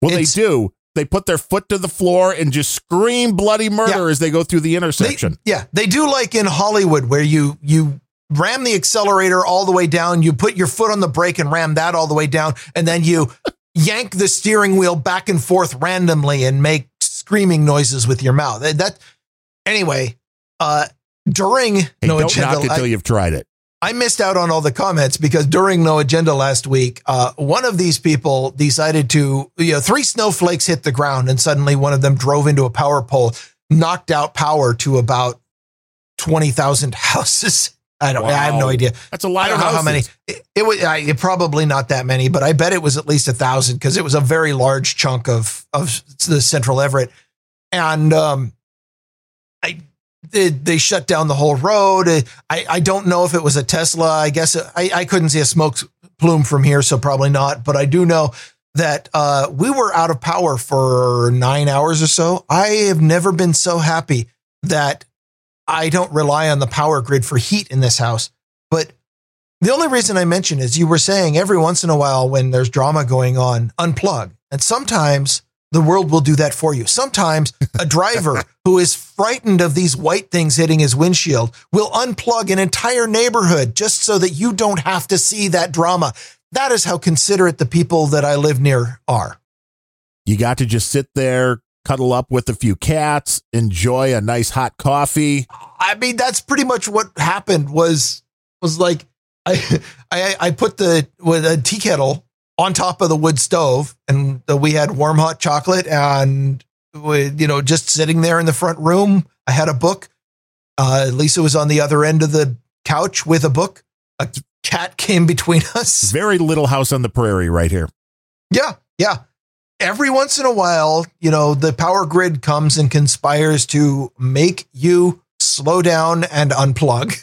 Well, it's, they do. They put their foot to the floor and just scream bloody murder yeah. as they go through the intersection. They, yeah. They do like in Hollywood where you you ram the accelerator all the way down. You put your foot on the brake and ram that all the way down. And then you yank the steering wheel back and forth randomly and make screaming noises with your mouth. That Anyway, uh, during hey, No don't Agenda, knock it till you've tried it. I missed out on all the comments because during No Agenda last week, uh, one of these people decided to, you know, three snowflakes hit the ground and suddenly one of them drove into a power pole, knocked out power to about twenty thousand houses. I don't, wow. I have no idea. That's a lot I don't of know houses. How many. It, it was I, it probably not that many, but I bet it was at least a thousand because it was a very large chunk of, of the Central Everett. And, um, I, They, they shut down the whole road. I, I don't know if it was a Tesla. I guess I, I couldn't see a smoke plume from here, so probably not. But I do know that uh, we were out of power for nine hours or so. I have never been so happy that I don't rely on the power grid for heat in this house. But the only reason I mention is you were saying every once in a while when there's drama going on, unplug. And sometimes the world will do that for you. Sometimes a driver who is frightened of these white things hitting his windshield will unplug an entire neighborhood just so that you don't have to see that drama. That is how considerate the people that I live near are. You got to just sit there, cuddle up with a few cats, enjoy a nice hot coffee. I mean, that's pretty much what happened was, was like, I, I, I put the, with a tea kettle on top of the wood stove, and we had warm, hot chocolate, and we, you know, just sitting there in the front room, I had a book. Uh, Lisa was on the other end of the couch with a book. A cat came between us. Very Little House on the Prairie right here. Yeah. Yeah. Every once in a while, you know, the power grid comes and conspires to make you slow down and unplug.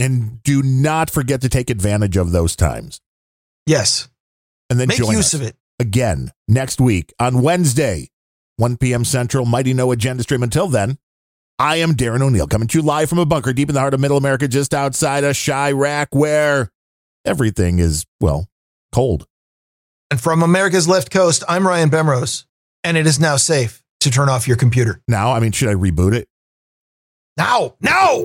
And do not forget to take advantage of those times. Yes. And then make join use us of it again next week on Wednesday, one p.m. Central, Mighty No Agenda stream. Until then, I am Darren O'Neill coming to you live from a bunker deep in the heart of Middle America, just outside of Chirac, where everything is, well, cold. And from America's left coast, I'm Ryan Bemrose, and it is now safe to turn off your computer. Now, I mean, should I reboot it? Now, now!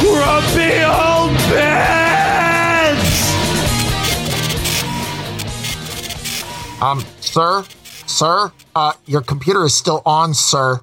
Grumpy Old Bens! Um, sir, sir, uh, your computer is still on, sir.